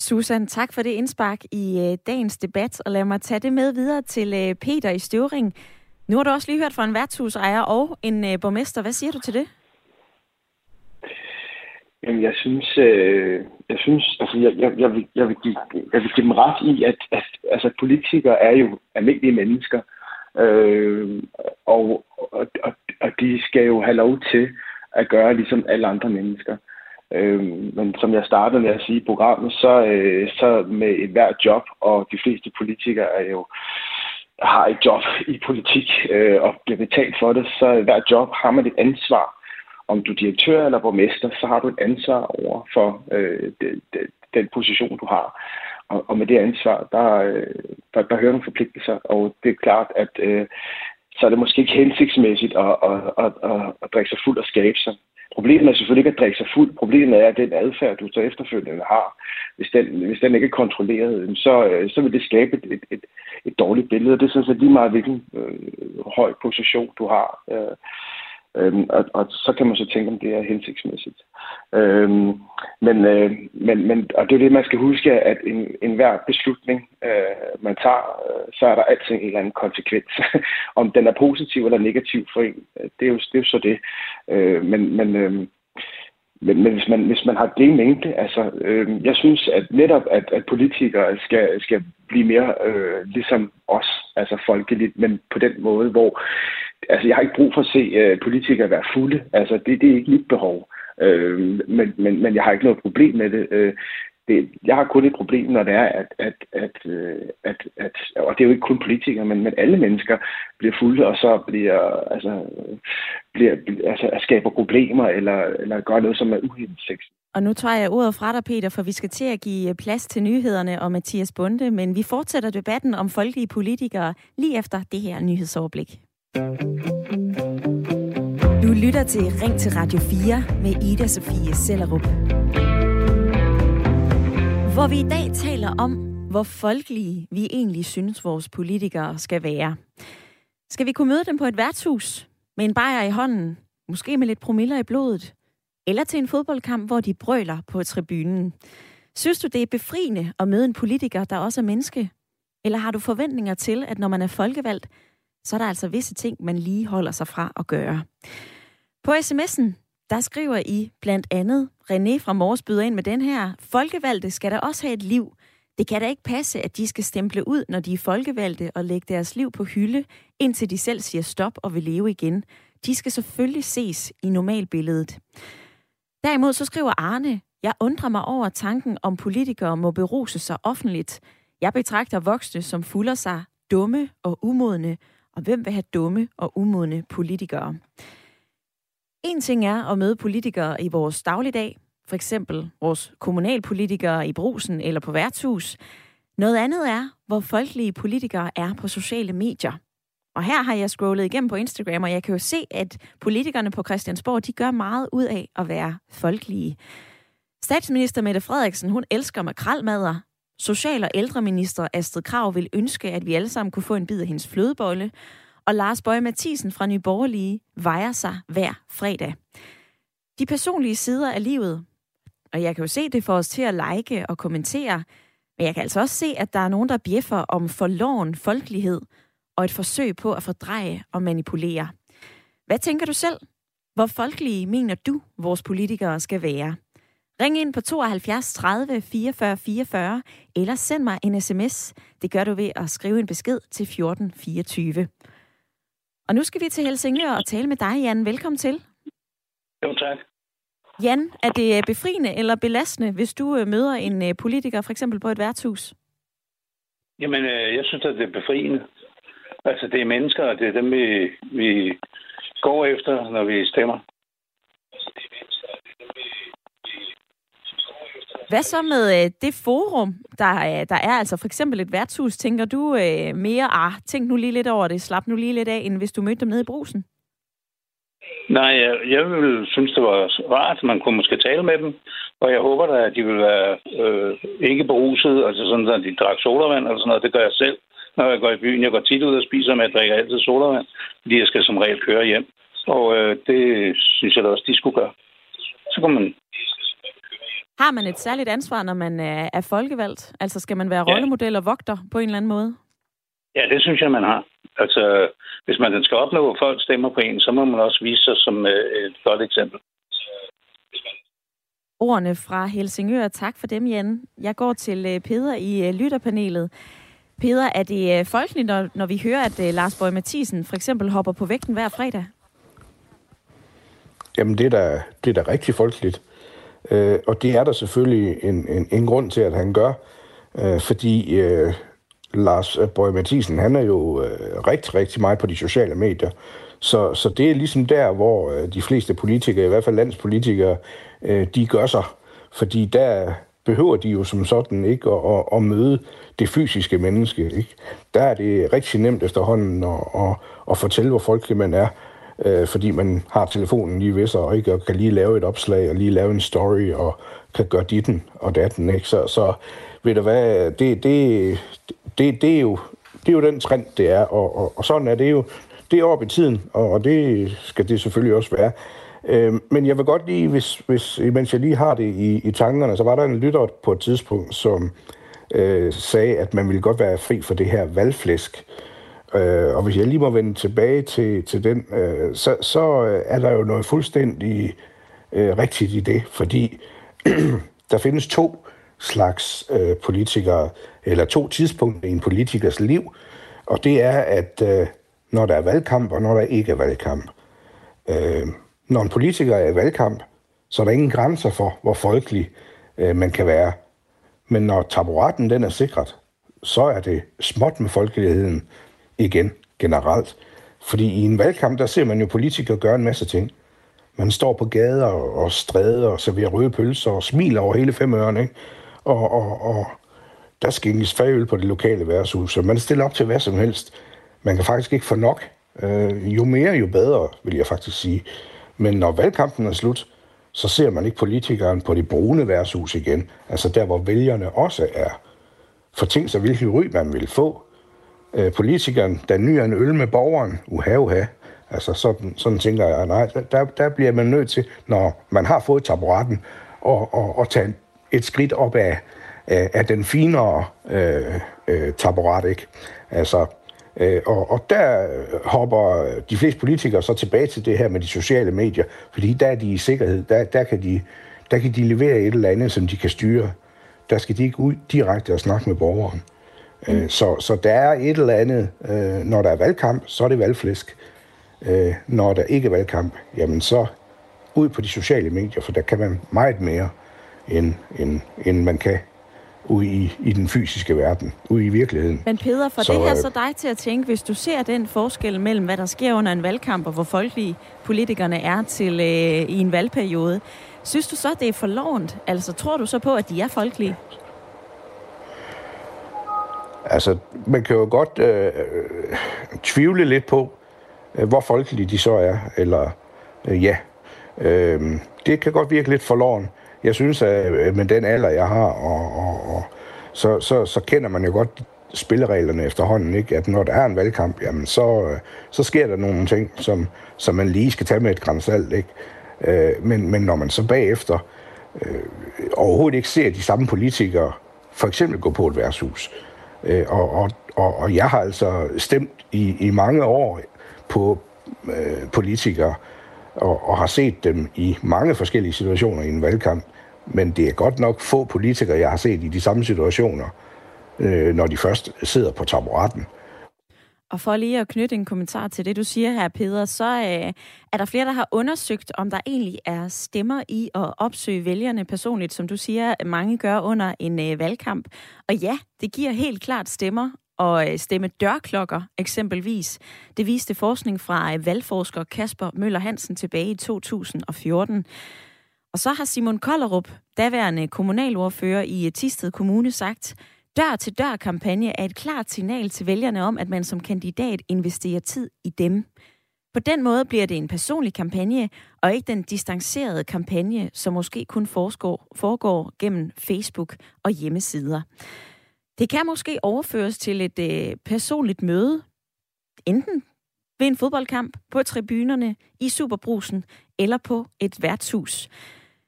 Susan, tak for det indspark i øh, dagens debat, og lad mig tage det med videre til øh, Peter i Støvring. Nu har du også lige hørt fra en værtshusejer og en øh, borgmester. Hvad siger du til det? Jamen, jeg synes, øh, jeg synes, altså, jeg, jeg, jeg, vil, jeg, vil give, jeg vil give dem ret i, at, at altså, politikere er jo almindelige mennesker, Øh, og, og, og de skal jo have lov til at gøre ligesom alle andre mennesker. Øh, men som jeg startede med at sige i programmet, så, øh, så med et hvert job, og de fleste politikere er jo, har et job i politik øh, og bliver betalt for det, så hver job har man et ansvar. Om du er direktør eller borgmester, så har du et ansvar over for øh, de, de, den position, du har. Og med det ansvar, der, der, der hører nogle forpligtelser, og det er klart, at øh, så er det måske ikke hensigtsmæssigt at, at, at, at, at drikke sig fuld og skabe sig. Problemet er selvfølgelig ikke at drikke sig fuld. Problemet er, at den adfærd, du så efterfølgende har, hvis den, hvis den ikke er kontrolleret, så, så vil det skabe et, et, et, et dårligt billede. Og det er sådan set lige meget, hvilken øh, høj position du har. Øh, Øhm, og, og så kan man så tænke, om det er hensigtsmæssigt. Øhm, men, øh, men, men, og det er det, man skal huske, at en, en hver beslutning, øh, man tager, øh, så er der altid en eller anden konsekvens. Om den er positiv eller negativ for en, det er jo, det er jo så det. Øh, men men øh, Men, men hvis, man, hvis man har det mente, altså, øh, jeg synes at netop, at, at politikere skal, skal blive mere øh, ligesom os, altså folkeligt, men på den måde, hvor altså, jeg har ikke brug for at se øh, politikere være fulde, altså det, det er ikke mit behov, øh, men, men, men jeg har ikke noget problem med det. Øh, det jeg har kun et problem, når det er, at, at, at, øh, at, at og det er jo ikke kun politikere, men, men alle mennesker bliver fulde, og så bliver, altså, bliver, altså skaber problemer, eller, eller gør noget, som er uhensigtsmæssigt. Og nu tager jeg ordet fra dig, Peter, for vi skal til at give plads til nyhederne og Mathias Bonde, men vi fortsætter debatten om folkelige politikere lige efter det her nyhedsoverblik. Du lytter til Ring til Radio fire med Ida Sofie Sellerup, hvor vi i dag taler om, hvor folkelige vi egentlig synes, vores politikere skal være. Skal vi kunne møde dem på et værtshus med en bajer i hånden, måske med lidt promiller i blodet, eller til en fodboldkamp, hvor de brøler på tribunen? Synes du, det er befriende at møde en politiker, der også er menneske? Eller har du forventninger til, at når man er folkevalgt, så er der altså visse ting, man lige holder sig fra at gøre? På sms'en, der skriver I blandt andet, René fra Mors byder ind med den her: folkevalgte skal da også have et liv. Det kan da ikke passe, at de skal stemple ud, når de er folkevalgte, og lægge deres liv på hylde, indtil de selv siger stop og vil leve igen. De skal selvfølgelig ses i normalbilledet. Derimod så skriver Arne: jeg undrer mig over tanken, om politikere må beruse sig offentligt. Jeg betragter voksne, som fulder sig, dumme og umodne. Og hvem vil have dumme og umodne politikere? En ting er at møde politikere i vores dagligdag, for eksempel vores kommunalpolitikere i brusen eller på værtshus. Noget andet er, hvor folkelige politikere er på sociale medier. Og her har jeg scrollet igennem på Instagram, og jeg kan jo se, at politikerne på Christiansborg, de gør meget ud af at være folkelige. Statsminister Mette Frederiksen, hun elsker makrelmadder. Social- og ældreminister Astrid Krag vil ønske, at vi alle sammen kunne få en bid af hendes flødebolle. Og Lars Bøje Mathiesen fra Nye Borgerlige vejer sig hver fredag. De personlige sider af livet, og jeg kan jo se, det får os til at like og kommentere, men jeg kan altså også se, at der er nogen, der bjeffer om forloven folkelighed og et forsøg på at fordreje og manipulere. Hvad tænker du selv? Hvor folkelige mener du, vores politikere skal være? Ring ind på tooghalvfjerds tredive fireogfyrre fireogfyrre, eller send mig en sms. Det gør du ved at skrive en besked til fjorten fireogtyve. Og nu skal vi til Helsingør og tale med dig, Jan. Velkommen til. Jo, tak. Jan, er det befriende eller belastende, hvis du møder en politiker, for eksempel på et værtshus? Jamen, jeg synes, at det er befriende. Altså, det er mennesker, og det er dem, vi, vi går efter, når vi stemmer. Hvad så med det forum, der, der er? Altså for eksempel et værtshus, tænker du øh, mere, ah, tænk nu lige lidt over det, slap nu lige lidt af, end hvis du mødte dem nede i brusen? Nej, jeg, jeg ville synes, det var rart. Man kunne måske tale med dem, og jeg håber da, at de vil være øh, ikke beruset, altså sådan, at de drak sodavand eller sådan noget. Det gør jeg selv, når jeg går i byen. Jeg går tit ud og spiser, men jeg drikker altid sodavand, fordi jeg skal som regel køre hjem. Og øh, det synes jeg da også, de skulle gøre. Så kunne man... Har man et særligt ansvar, når man er folkevalgt? Altså, skal man være ja. rollemodel og vogter på en eller anden måde? Ja, det synes jeg, man har. Altså, hvis man skal opnå, at folk stemmer på en, så må man også vise sig som et godt eksempel. Ordene fra Helsingør. Tak for dem, Jan. Jeg går til Peder i lytterpanelet. Peder, er det folkeligt, når, når vi hører, at Lars Bøje Mathiesen for eksempel hopper på vægten hver fredag? Jamen, det er da, det er da rigtig folkeligt. Øh, og det er der selvfølgelig en, en, en grund til, at han gør, øh, fordi øh, Lars Bøje Mathiesen, han er jo øh, rigtig, rigtig meget på de sociale medier. Så, så det er ligesom der, hvor øh, de fleste politikere, i hvert fald landspolitikere, øh, de gør sig. Fordi der behøver de jo som sådan ikke at, at, at møde det fysiske menneske. Ikke? Der er det rigtig nemt efterhånden at, at, at fortælle, hvor folkelig man er. Fordi man har telefonen lige ved sig, og ikke og kan lige lave et opslag, og lige lave en story, og kan gøre ditten og datten. Ikke? Så, så ved du hvad, det, det, det, det, er jo, det er jo den trend, det er, og, og, og sådan er det jo. Det er oppe i tiden, og, og det skal det selvfølgelig også være. Øhm, men jeg vil godt lige, hvis, hvis, mens jeg lige har det i, i tankerne, så var der en lytter på et tidspunkt, som øh, sagde, at man ville godt være fri for det her valgflæsk. Uh, og hvis jeg lige må vende tilbage til, til den, uh, så, så er der jo noget fuldstændig øh, rigtigt i det, fordi der findes to slags øh, politikere, eller to tidspunkter i en politikers liv, og det er, at øh, når der er valgkamp, og når der ikke er valgkamp. Øh, når en politiker er i valgkamp, så er der ingen grænser for, hvor folkelig øh, man kan være. Men når taburetten den er sikret, så er det småt med folkeligheden igen generelt. Fordi i en valgkamp, der ser man jo politikere gøre en masse ting. Man står på gader og stræder og serverer røde pølser og smiler over hele Femøren, ikke? Og, og, og der skænkes fadøl på det lokale værtshus, så man stiller op til hvad som helst. Man kan faktisk ikke få nok. Øh, jo mere, jo bedre, vil jeg faktisk sige. Men når valgkampen er slut, så ser man ikke politikeren på det brune værtshus igen. Altså der, hvor vælgerne også er. For tænk sig, hvilket ryg man vil få. Øh, politikeren, der nyer en øl med borgeren, uha, uha. Altså sådan, sådan tænker jeg, nej, der, der bliver man nødt til, når man har fået taburetten, og, og, og tage et skridt op af, af, af den finere øh, øh, taburet, ikke? Altså, øh, og, og der hopper de fleste politikere så tilbage til det her med de sociale medier, fordi der er de i sikkerhed, der, der, kan, de, der kan de levere et eller andet, som de kan styre. Der skal de ikke ud direkte og snakke med borgeren. Mm. Øh, så, så der er et eller andet, øh, når der er valgkamp, så er det valgflæsk. Øh, når der ikke er valgkamp, jamen så ud på de sociale medier, for der kan man meget mere, end, end, end man kan ude i, i den fysiske verden, ude i virkeligheden. Men Peder, for så, det her så dig til at tænke, hvis du ser den forskel mellem, hvad der sker under en valgkamp, og hvor folkelige politikerne er til øh, i en valgperiode, synes du så, det er forlovent? Altså, tror du så på, at de er folkelige? Altså, man kan jo godt øh, tvivle lidt på, hvor folkelige de så er, eller øh, ja. Øh, det kan godt virke lidt forloren. Jeg synes, at med den alder, jeg har, og, og, og, så, så, så kender man jo godt spillereglerne efterhånden, ikke? At når der er en valgkamp, jamen så, så sker der nogle ting, som, som man lige skal tage med et gran salt, ikke? Øh, men, men når man så bagefter øh, overhovedet ikke ser de samme politikere, for eksempel gå på et værtshus, øh, og, og, og, og jeg har altså stemt i, i mange år på øh, politikere, og, og har set dem i mange forskellige situationer i en valgkamp, men det er godt nok få politikere, jeg har set i de samme situationer, øh, når de først sidder på taburetten. Og for lige at knytte en kommentar til det, du siger her, Peder, så øh, er der flere, der har undersøgt, om der egentlig er stemmer i at opsøge vælgerne personligt, som du siger, mange gør under en øh, valgkamp. Og ja, det giver helt klart stemmer, og stemme dørklokker eksempelvis. Det viste forskning fra valgforsker Kasper Møller Hansen tilbage i to tusind og fjorten. Og så har Simon Kollerup, daværende kommunalordfører i Thisted Kommune, sagt, dør-til-dør-kampagne er et klart signal til vælgerne om, at man som kandidat investerer tid i dem. På den måde bliver det en personlig kampagne, og ikke den distancerede kampagne, som måske kun foregår gennem Facebook og hjemmesider. Det kan måske overføres til et øh, personligt møde, enten ved en fodboldkamp, på tribunerne, i Superbrugsen eller på et værtshus.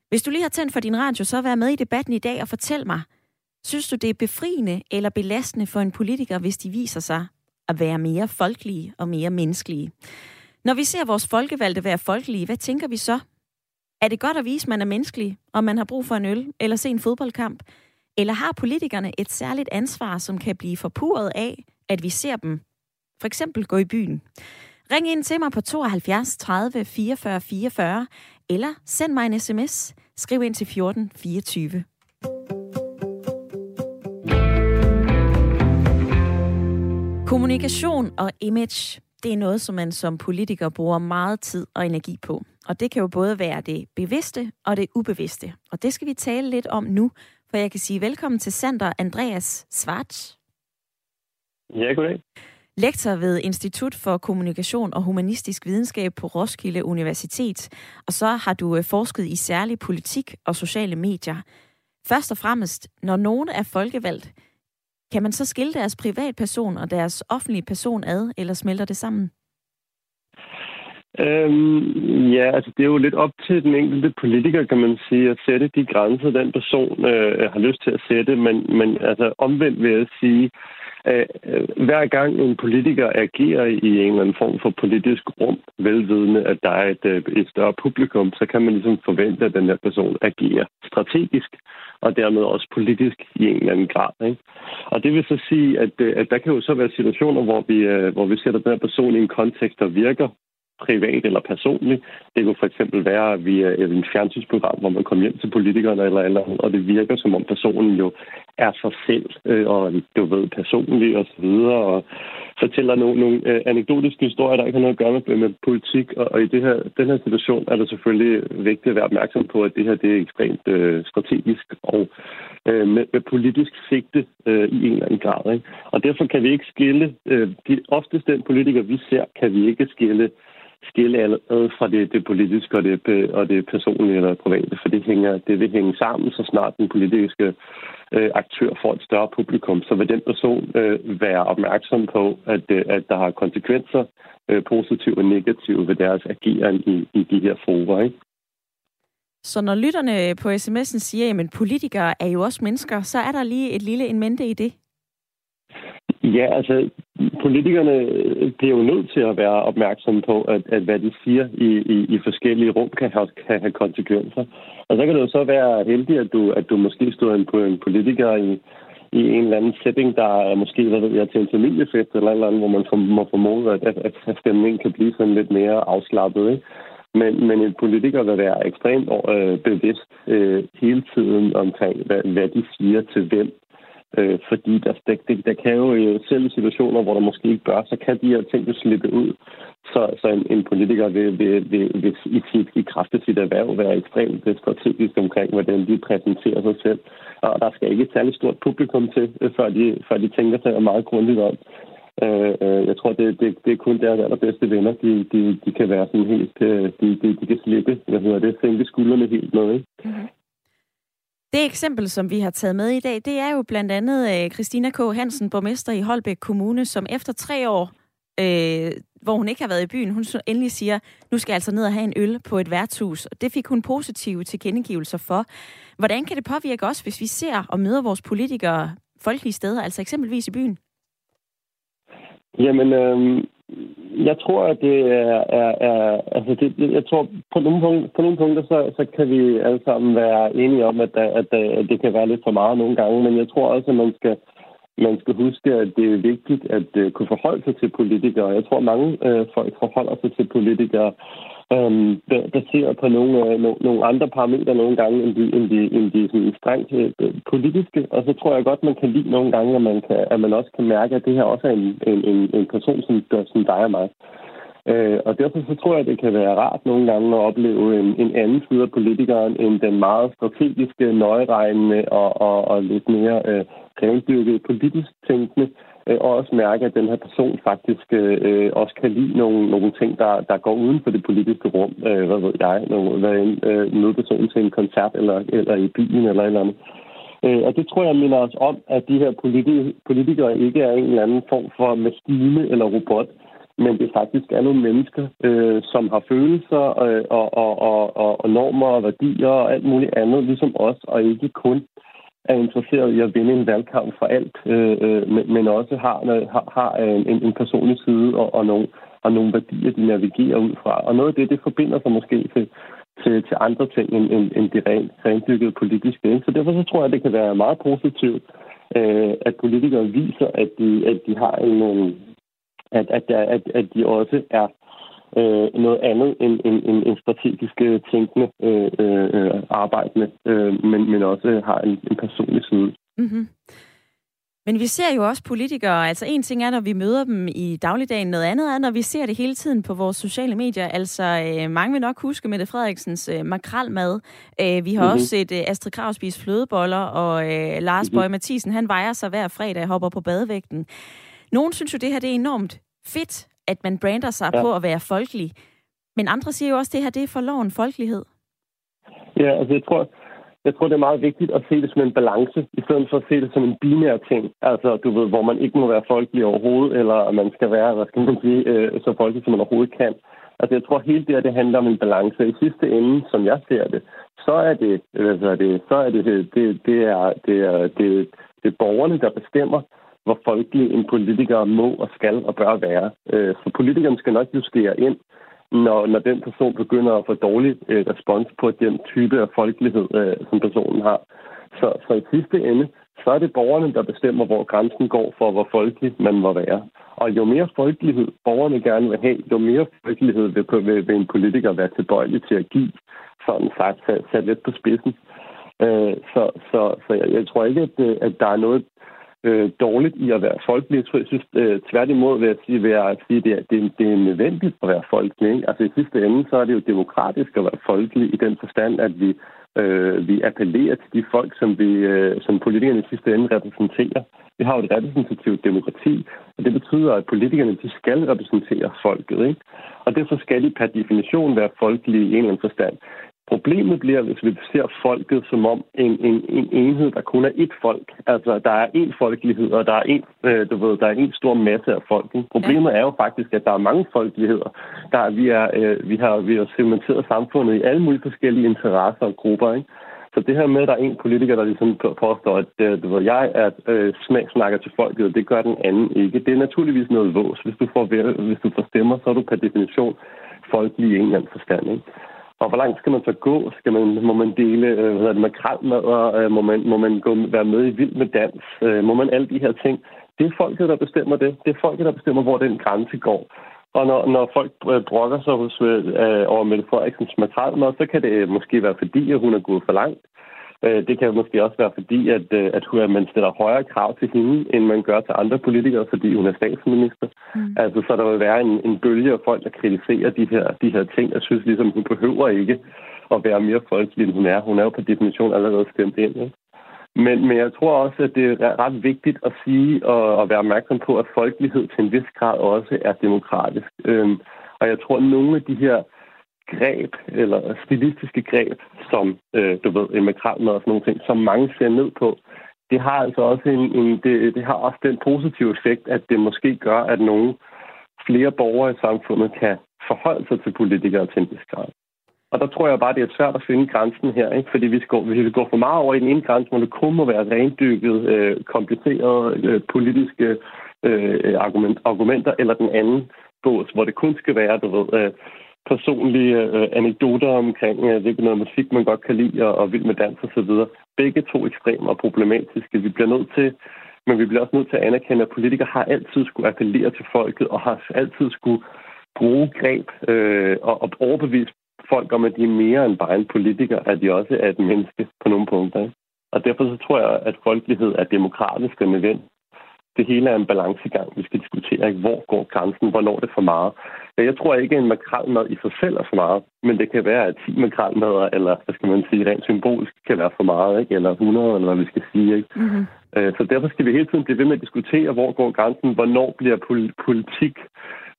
Hvis du lige har tændt for din radio, så vær med i debatten i dag og fortæl mig, synes du det er befriende eller belastende for en politiker, hvis de viser sig at være mere folkelige og mere menneskelige? Når vi ser vores folkevalgte være folkelige, hvad tænker vi så? Er det godt at vise, at man er menneskelig, og man har brug for en øl eller se en fodboldkamp? Eller har politikerne et særligt ansvar, som kan blive forpurret af, at vi ser dem for eksempel gå i byen? Ring ind til mig på tooghalvfjerds tredive fireogfyrre fireogfyrre, eller send mig en sms. Skriv ind til fjorten fireogtyve. Kommunikation og image, det er noget, som man som politiker bruger meget tid og energi på. Og det kan jo både være det bevidste og det ubevidste. Og det skal vi tale lidt om nu, for jeg kan sige velkommen til Sander Andreas Swartz. Ja, goddag. Lektor ved Institut for Kommunikation og Humanistisk Videnskab på Roskilde Universitet. Og så har du forsket i særlig politik og sociale medier. Først og fremmest, når nogen er folkevalgt, kan man så skille deres privatperson og deres offentlige person ad, eller smelter det sammen? Øhm, ja, altså det er jo lidt op til den enkelte politiker, kan man sige, at sætte de grænser, den person øh, har lyst til at sætte. Men, men altså omvendt vil jeg sige, Hver gang en politiker agerer i en eller anden form for politisk rum, velvidende, at der er et, et større publikum, så kan man ligesom forvente, at den her person agerer strategisk, og dermed også politisk i en eller anden grad. Ikke? Og det vil så sige, at, at der kan jo så være situationer, hvor vi, hvor vi sætter den her person i en kontekst, der virker privat eller personligt. Det kunne for eksempel være via et fjernsynsprogram, hvor man kommer hjem til politikerne eller eller andet, og det virker, som om personen jo er sig selv, og du ved, personlig og så videre, og fortæller nogle, nogle anekdotiske historier, der ikke har noget at gøre med, med politik, og, og i det her, den her situation er det selvfølgelig vigtigt at være opmærksom på, at det her det er ekstremt øh, strategisk og øh, med, med politisk sigte øh, i en eller anden grad. Ikke? Og derfor kan vi ikke skille, øh, de oftest den politiker, vi ser, kan vi ikke skille skille allerede fra det, det politiske og det, og det personlige eller private, for det, hænger, det vil hænge sammen, så snart den politiske øh, aktør får et større publikum, så vil den person øh, være opmærksom på, at, øh, at der har konsekvenser, øh, positive og negative, ved deres ageren i, i de her fora, ikke? Så når lytterne på sms'en siger, at politikere er jo også mennesker, så er der lige et lille indmente i det? Ja, altså, politikerne bliver jo nødt til at være opmærksomme på, at, at hvad de siger i, i, i forskellige rum kan have, kan have konsekvenser. Og så kan det jo så være heldig, at du, at du måske stod på en politiker i, i en eller anden setting, der er måske hvad ved jeg, til en familiefest eller eller andet, hvor man må formode, at, at, at stemningen kan blive sådan lidt mere afslappet, ikke? Men, men en politiker vil være ekstremt øh, bevidst øh, hele tiden omkring, hvad, hvad de siger til hvem. Øh, fordi der, der, der kan jo selv i situationer, hvor der måske ikke bør, så kan de her ting jo slippe ud. Så, så en, en politiker vil, vil, vil, vil i, sit, i kraft af sit erhverv være ekstremt strategisk omkring, hvordan de præsenterer sig selv. Og der skal ikke et særligt stort publikum til, før de, før de tænker sig meget grundigt om. Øh, øh, jeg tror, det, det, det er kun deres allerbedste venner, de, de, de kan være sådan helt, de, de, de kan slippe, hvad hedder det, sænke skuldrene helt med, ikke? Mm-hmm. Det eksempel, som vi har taget med i dag, det er jo blandt andet Christine K. Hansen, borgmester i Holbæk Kommune, som efter tre år, øh, hvor hun ikke har været i byen, hun endelig siger, nu skal jeg altså ned og have en øl på et værtshus. Det fik hun positive tilkendegivelser for. Hvordan kan det påvirke os, hvis vi ser og møder vores politikere folkelige steder, altså eksempelvis i byen? Jamen, øh... Jeg tror, at det er, er, er altså det, jeg tror på nogle punkter, på nogle punkter så, så kan vi alle sammen være enige om, at, der, at, der, at det kan være lidt for meget nogle gange, men jeg tror også, at man skal, man skal huske, at det er vigtigt at uh, kunne forholde sig til politikere. Jeg tror, mange uh, folk forholder sig til politikere um, baseret på nogle, uh, no, nogle andre parametre nogle gange, end de, end de, end de sådan strengt uh, politiske. Og så tror jeg godt, man kan lide nogle gange, at man, kan, at man også kan mærke, at det her også er en, en, en, en person, som gør som dig og mig. Uh, og derfor så tror jeg, at det kan være rart nogle gange at opleve en, en anden side af politikeren, end den meget strategiske, nøjeregnende og, og, og lidt mere uh, rendyrket politisk tænkende, uh, og også mærke, at den her person faktisk uh, også kan lide nogle, nogle ting, der, der går uden for det politiske rum. Uh, hvad ved jeg? Nogle, hvad en uh, nødperson til en koncert eller, eller i byen eller et eller andet. Og det tror jeg minder os om, at de her politikere ikke er en eller anden form for maskine eller robot, men det faktisk er nogle mennesker, øh, som har følelser øh, og, og, og, og normer og værdier og alt muligt andet, ligesom os, og ikke kun er interesseret i at vinde en valgkamp for alt, øh, men, men også har, har, har en, en personlig side og, og, nogle, og nogle værdier, de navigerer ud fra. Og noget af det, det forbinder sig måske til Til, til andre ting end, end, end de rent rendyrkede politiske. Så derfor så tror jeg, at det kan være meget positivt, øh, at politikere viser, at de, at de har en, at, at, at, at de også er øh, noget andet end en, en, en strategisk tænkende øh, øh, arbejdende, øh, men, men også har en, en personlig side. Mm-hmm. Men vi ser jo også politikere, altså en ting er, når vi møder dem i dagligdagen, noget andet er, når vi ser det hele tiden på vores sociale medier. Altså, øh, mange vil nok huske Mette Frederiksens øh, makrelmad. Øh, vi har mm-hmm. også set øh, Astrid Krag spise flødeboller, og øh, Lars mm-hmm. Bøje Mathiesen, han vejer sig hver fredag og hopper på badevægten. Nogen synes jo, det her det er enormt fedt, at man brander sig ja. på at være folkelig. Men andre siger jo også, at det her det er for loven folkelighed. Ja, altså jeg tror... Jeg tror, det er meget vigtigt at se det som en balance, i stedet for at se det som en binær ting. Altså, du ved, hvor man ikke må være folkelig overhovedet, eller man skal være, hvad skal man sige, så folkelig, som man overhovedet kan. Altså, jeg tror, hele det her, det handler om en balance. I sidste ende, som jeg ser det, så er det, altså, det, så er det, det, det, er, det, er, det, det er borgerne, der bestemmer, hvor folkelig en politiker må og skal og bør være. Så politikerne skal nok justere ind, når, når den person begynder at få dårlig respons på den type af folkelighed, som personen har. Så, så i sidste ende, så er det borgerne, der bestemmer, hvor grænsen går for, hvor folkelig man må være. Og jo mere folkelighed borgerne gerne vil have, jo mere folkelighed vil, vil, vil en politiker være tilbøjelig til at give, sådan sagt, sat, sat lidt på spidsen. Øh, så så, så jeg, jeg tror ikke, at, at der er noget øh, dårligt i at være folkelig. Jeg synes øh, tværtimod vil jeg sige, vil jeg sige det, at det, det er nødvendigt at være folkelig. Ikke? Altså i sidste ende, så er det jo demokratisk at være folkelig i den forstand, at vi Øh, vi appellerer til de folk, som, vi, øh, som politikerne i sidste ende repræsenterer. Vi har jo et repræsentativt demokrati, og det betyder, at politikerne de skal repræsentere folket. Ikke? Og derfor skal de per definition være folkelige i en eller anden forstand. Problemet bliver, hvis vi ser folket som om en, en, en enhed, der kun er ét folk. Altså, der er én folkelighed, og der er én, øh, du ved, der er en stor masse af folk. Problemet er jo faktisk, at der er mange folkeligheder. Der, vi, er, øh, vi, har, vi har segmenteret samfundet i alle mulige forskellige interesser og grupper, ikke? Så det her med, at der er en politiker, der ligesom påstår, at øh, du ved, jeg er, øh, smag snakker til folket, og det gør den anden ikke. Det er naturligvis noget vås. Hvis du får, hvis du får stemmer, så er du per definition folkelig i en eller anden forstand, ikke? Og hvor langt skal man så gå? Skal man, må man dele øh, makrelmadder? Øh, må man, må man gå, være med i vild med dans? Øh, må man alle de her ting? Det er folket, der bestemmer det. Det er folket, der bestemmer, hvor den grænse går. Og når, når folk øh, brokker sig hos, øh, over Mette Frederiksens makrelmadder, så kan det øh, måske være fordi, at hun er gået for langt. Øh, det kan måske også være fordi, at, øh, at, hun, at man stiller højere krav til hende, end man gør til andre politikere, fordi hun er statsminister. Mm. Altså, så der vil være en, en bølge af folk, der kritiserer de her, de her ting, og synes ligesom, hun behøver ikke at være mere folkelig, end hun er. Hun er jo på definition allerede stemt ind. Ikke? Men, men jeg tror også, at det er ret vigtigt at sige og, og være opmærksom på, at folkelighed til en vis grad også er demokratisk. Øhm, og jeg tror, at nogle af de her greb, eller stilistiske greb, som, øh, du ved, en makrelmad og sådan nogle ting, som mange ser ned på, det har altså også en, en det, det har også den positive effekt, at det måske gør, at nogle flere borgere i samfundet kan forholde sig til politikere til en vis grad. Og der tror jeg bare, det er svært at finde grænsen her, ikke? Fordi hvis vi, vi går for meget over i den ene grænse, hvor det kun må være rendyrket, øh, komplicerede øh, politiske øh, argument, argumenter, eller den anden bås, hvor det kun skal være, du ved, øh, personlige øh, anekdoter omkring, øh, hvilken noget musik man godt kan lide, og, og vild med dans og så videre. Begge to ekstremer og problematiske. Vi bliver nødt til, men vi bliver også nødt til at anerkende, at politikere har altid skulle appellere til folket, og har altid skulle bruge greb øh, og, og overbevise folk om, at de er mere end bare en politiker, at de også er et menneske på nogle punkter. Ikke? Og derfor så tror jeg, at folkelighed er demokratisk og nødvendig. Det hele er en balancegang, vi skal diskutere. Ikke? Hvor går grænsen? Hvornår er det for meget? Jeg tror ikke, at en makrelmad i sig selv er for meget, men det kan være, at ti makrelmadder, eller hvad skal man sige, rent symbolisk, kan være for meget, ikke? Eller hundrede, eller hvad vi skal sige. Ikke? Mm-hmm. Så derfor skal vi hele tiden blive ved med at diskutere, hvor går grænsen? Hvornår bliver politik,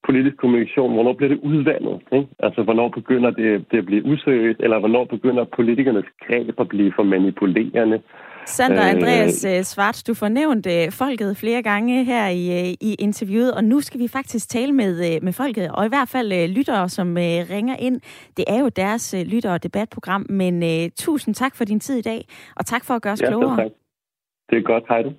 politisk kommunikation, hvornår bliver det udvandet? Ikke? Altså, hvornår begynder det, det at blive useriøst, eller hvornår begynder politikernes greb at blive for manipulerende? Sander Andreas øh, Swartz, du får nævnt øh, folket flere gange her i, øh, i interviewet, og nu skal vi faktisk tale med, øh, med folket, og i hvert fald øh, lyttere, som øh, ringer ind. Det er jo deres øh, lytter- og debatprogram, men øh, tusind tak for din tid i dag, og tak for at gøre os ja, klogere. Tak. Det er godt, hej du.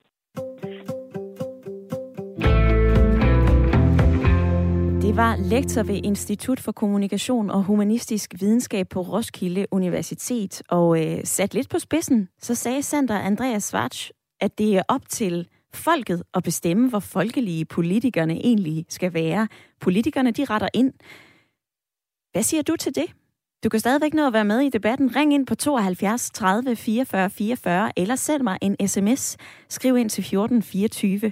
Det var lektor ved Institut for Kommunikation og Humanistisk Videnskab på Roskilde Universitet. Og øh, sat lidt på spidsen, så sagde Sander Andreas Swartz, at det er op til folket at bestemme, hvor folkelige politikerne egentlig skal være. Politikerne, de retter ind. Hvad siger du til det? Du kan stadigvæk nå at være med i debatten. Ring ind på tooghalvfjerds tredive fireogfyrre fireogfyrre, eller send mig en sms. Skriv ind til fjorten fireogtyve.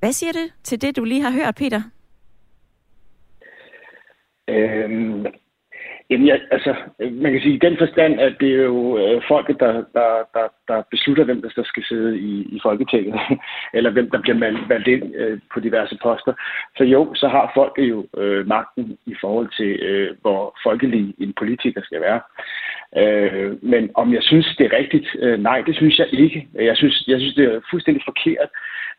Hvad siger du til det, du lige har hørt, Peter? Øhm, jamen, jeg, altså, man kan sige i den forstand, at det er jo øh, folket, der, der, der, der beslutter, hvem der skal sidde i, i Folketinget, eller hvem der bliver valgt ind øh, på diverse poster. Så jo, så har folket jo øh, magten i forhold til, øh, hvor folkelig en politiker skal være. Øh, men om jeg synes, det er rigtigt? Øh, nej, det synes jeg ikke. Jeg synes, jeg synes, det er fuldstændig forkert,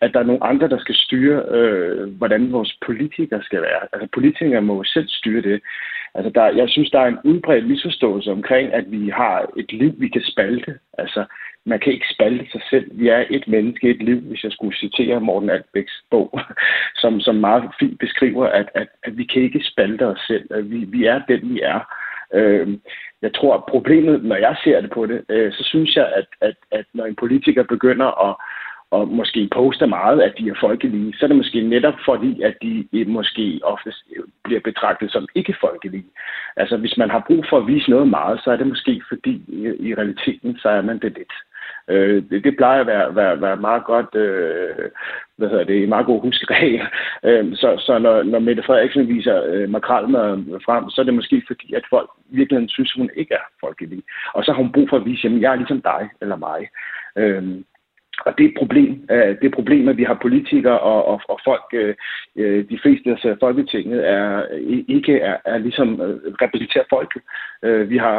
at der er nogle andre, der skal styre, øh, hvordan vores politikere skal være. Altså politikere må selv styre det. Altså, der, jeg synes, der er en udbredt misforståelse omkring, at vi har et liv, vi kan spalte. Altså, man kan ikke spalte sig selv. Vi er et menneske, et liv, hvis jeg skulle citere Morten Albæks bog, som, som meget fint beskriver, at, at, at vi kan ikke spalte os selv. At vi, vi er den, vi er. Øh, jeg tror, at problemet, når jeg ser det på det, øh, så synes jeg, at, at, at når en politiker begynder at og måske poster meget, at de er folkelige, så er det måske netop fordi, at de måske ofte bliver betragtet som ikke-folkelige. Altså, hvis man har brug for at vise noget meget, så er det måske fordi, i realiteten, så er man det lidt. Øh, det, det plejer at være, være, være meget godt, øh, hvad hedder det, meget god huskeregel. Øh, så så når, når Mette Frederiksen viser øh, makrelmaden frem, så er det måske fordi, at folk virkelig synes, hun ikke er folkelig. Og så har hun brug for at vise, jamen, jeg er ligesom dig eller mig. Øh, Og det er et problem. Det er et problem, at vi har politikere og, og, og folk, de fleste af Folketinget, er, ikke er, er ligesom repræsenterer folket. Vi har,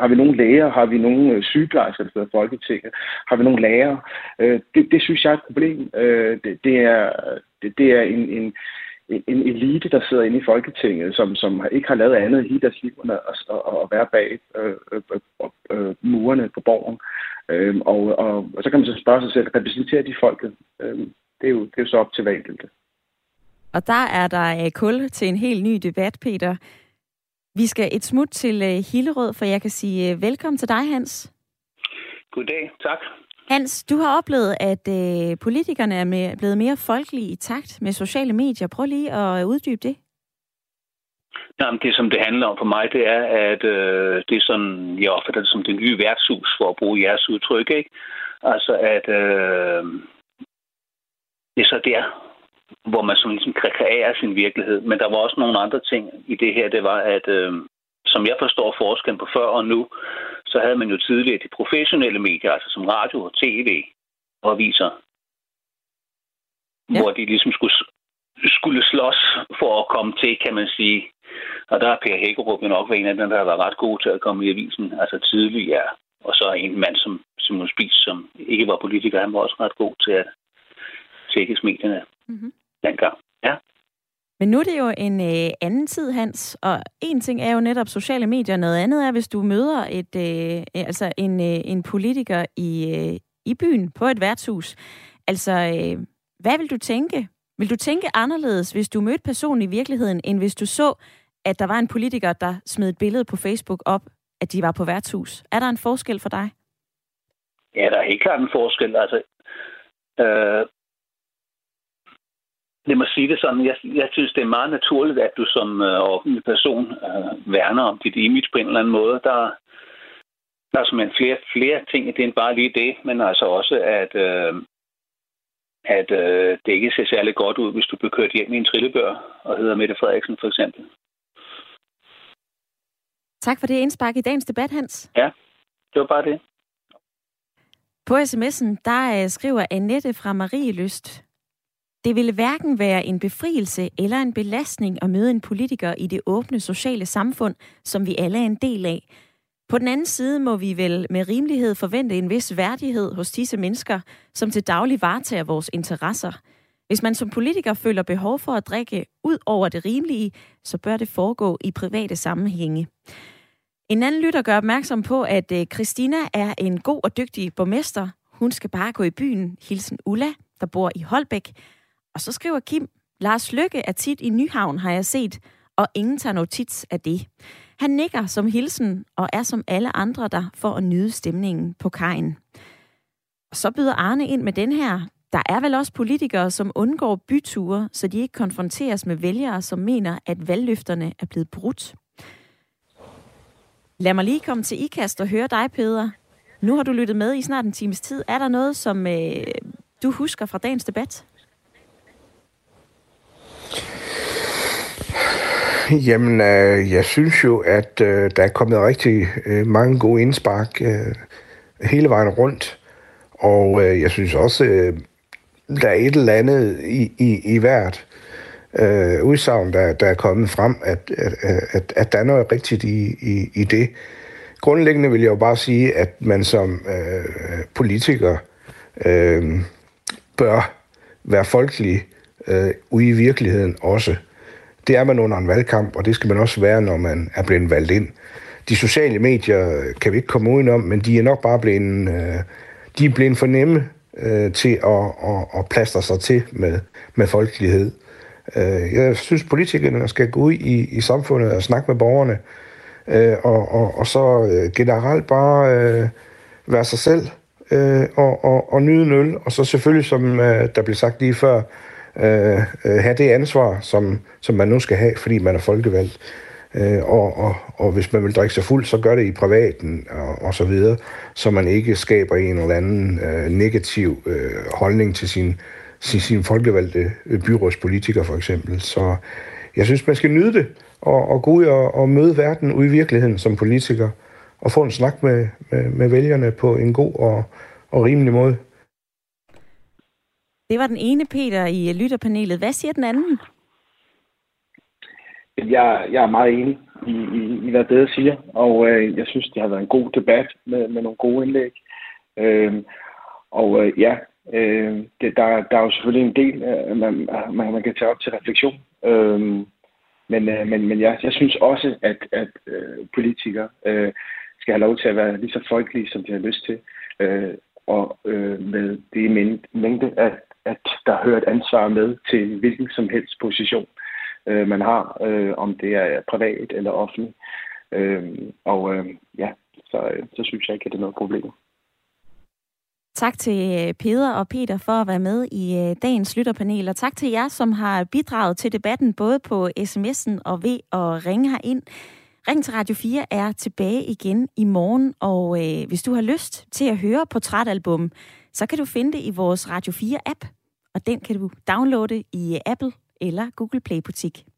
har vi nogle læger, har vi nogle sygeplejersker, der sidder i Folketinget, har vi nogle lærere. Det, det synes jeg er et problem. Det, det er, det er en, en, en elite, der sidder inde i Folketinget, som, som ikke har lavet andet i deres liv, end at, at være bag øh, øh, øh, murene på Borgen. Øhm, og, og, og så kan man så spørge sig selv, repræsenterer de folket? Øhm, det, er jo, det er jo så op til hver enkelte. Og der er der kul til en helt ny debat, Peter. Vi skal et smut til Hillerød, for jeg kan sige velkommen til dig, Hans. Goddag, tak. Hans, du har oplevet, at øh, politikerne er med, blevet mere folkelige i takt med sociale medier. Prøv lige at uddybe det. Jamen, det, som det handler om for mig, det er, at øh, det er sådan, jeg opfatter det som det nye værtshus, for at bruge jeres udtryk, ikke? Altså, at øh, det er så der, hvor man sådan ligesom kreerer sin virkelighed. Men der var også nogle andre ting i det her. Det var, at øh, som jeg forstår forskellen på før og nu, så havde man jo tidligere de professionelle medier, altså som radio, tv og aviser, ja, hvor de ligesom skulle... skulle slås for at komme til, kan man sige. Og der har Per Hækkerup jo nok været en af dem, der har været ret god til at komme i avisen, altså tidligere. Og så en mand som Simon Spies, som ikke var politiker, han var også ret god til at tækkes medierne mm-hmm. dengang. Ja. Men nu er det jo en øh, anden tid, Hans, og en ting er jo netop sociale medier, noget andet er, hvis du møder et, øh, altså en, øh, en politiker i, øh, i byen på et værtshus. Altså, øh, hvad vil du tænke? Vil du tænke anderledes, hvis du mødte personen i virkeligheden, end hvis du så, at der var en politiker, der smed et billede på Facebook op, at de var på værtshus? Er der en forskel for dig? Ja, der er helt klart en forskel. Altså, øh, lad mig sige det sådan. Jeg, jeg synes, det er meget naturligt, at du som øh, offentlig person øh, værner om dit image på en eller anden måde. Der, der er simpelthen flere, flere ting, det er ikke bare lige det, men altså også, at... Øh, at øh, det ikke ser særlig godt ud, hvis du bliver kørt hjem i en trillebør og hedder Mette Frederiksen, for eksempel. Tak for det indspark i dagens debat, Hans. Ja, det var bare det. På sms'en, der øh, skriver Annette fra Marielyst: det ville hverken være en befrielse eller en belastning at møde en politiker i det åbne sociale samfund, som vi alle er en del af. På den anden side må vi vel med rimelighed forvente en vis værdighed hos disse mennesker, som til daglig varetager vores interesser. Hvis man som politiker føler behov for at drikke ud over det rimelige, så bør det foregå i private sammenhænge. En anden lytter gør opmærksom på, at Christina er en god og dygtig borgmester. Hun skal bare gå i byen. Hilsen Ulla, der bor i Holbæk. Og så skriver Kim: Lars Løkke er tit i Nyhavn, har jeg set, og ingen tager notits af det. Han nikker som hilsen og er som alle andre der for at nyde stemningen på kajen. Og så byder Arne ind med den her. Der er vel også politikere, som undgår byture, så de ikke konfronteres med vælgere, som mener, at valgløfterne er blevet brudt. Lad mig lige komme til IKAST og høre dig, Peder. Nu har du lyttet med i snart en times tid. Er der noget, som øh, du husker fra dagens debat? Jamen, øh, jeg synes jo, at øh, der er kommet rigtig øh, mange gode indspark øh, hele vejen rundt. Og øh, jeg synes også, øh, der er et eller andet i, i, i hvert øh, udsagn, der, der er kommet frem, at, at, at, at der er noget rigtigt i, i, i det. Grundlæggende vil jeg jo bare sige, at man som øh, politiker øh, bør være folkelig øh, ude i virkeligheden også. Det er man under en valgkamp, og det skal man også være, når man er blevet valgt ind. De sociale medier kan vi ikke komme udenom, men de er nok bare blevet, øh, de er blevet for nemme øh, til at, at, at plastre sig til med, med folkelighed. Øh, jeg synes, politikerne skal gå ud i, i samfundet og snakke med borgerne, øh, og, og, og så øh, generelt bare øh, være sig selv øh, og, og, og nyde en øl, og så selvfølgelig, som øh, der blev sagt lige før, øh, have det ansvar, som, som man nu skal have, fordi man er folkevalgt. Og, og, og hvis man vil drikke sig fuld, så gør det i privaten og, og så videre, så man ikke skaber en eller anden øh, negativ øh, holdning til sin, sin, sin folkevalgte byrådspolitikere for eksempel. Så jeg synes, man skal nyde det og, og gå ud og, og møde verden ude i virkeligheden som politiker og få en snak med, med, med vælgerne på en god og, og rimelig måde. Det var den ene, Peter, i lytterpanelet. Hvad siger den anden? Jeg, jeg er meget enig i, i, i hvad det siger, og øh, jeg synes, det har været en god debat med, med nogle gode indlæg. Øh, og øh, ja, øh, det, der, der er jo selvfølgelig en del, øh, man, man, man kan tage op til refleksion. Øh, men øh, men, men ja, jeg synes også, at, at øh, politikere øh, skal have lov til at være lige så folkelige, som de har lyst til. Øh, og øh, med det mængde, at, at der hører et ansvar med til hvilken som helst position man har, øh, om det er privat eller offentligt. Øh, og øh, ja, så, så synes jeg ikke, at det er noget problem. Tak til Peder og Peter for at være med i dagens lytterpanel, og tak til jer, som har bidraget til debatten, både på sms'en og ved at ringe herind. Ring til Radio fire er tilbage igen i morgen, og øh, hvis du har lyst til at høre portrætalbum, så kan du finde det i vores Radio fire-app, og den kan du downloade i Apple eller Google Play-butik.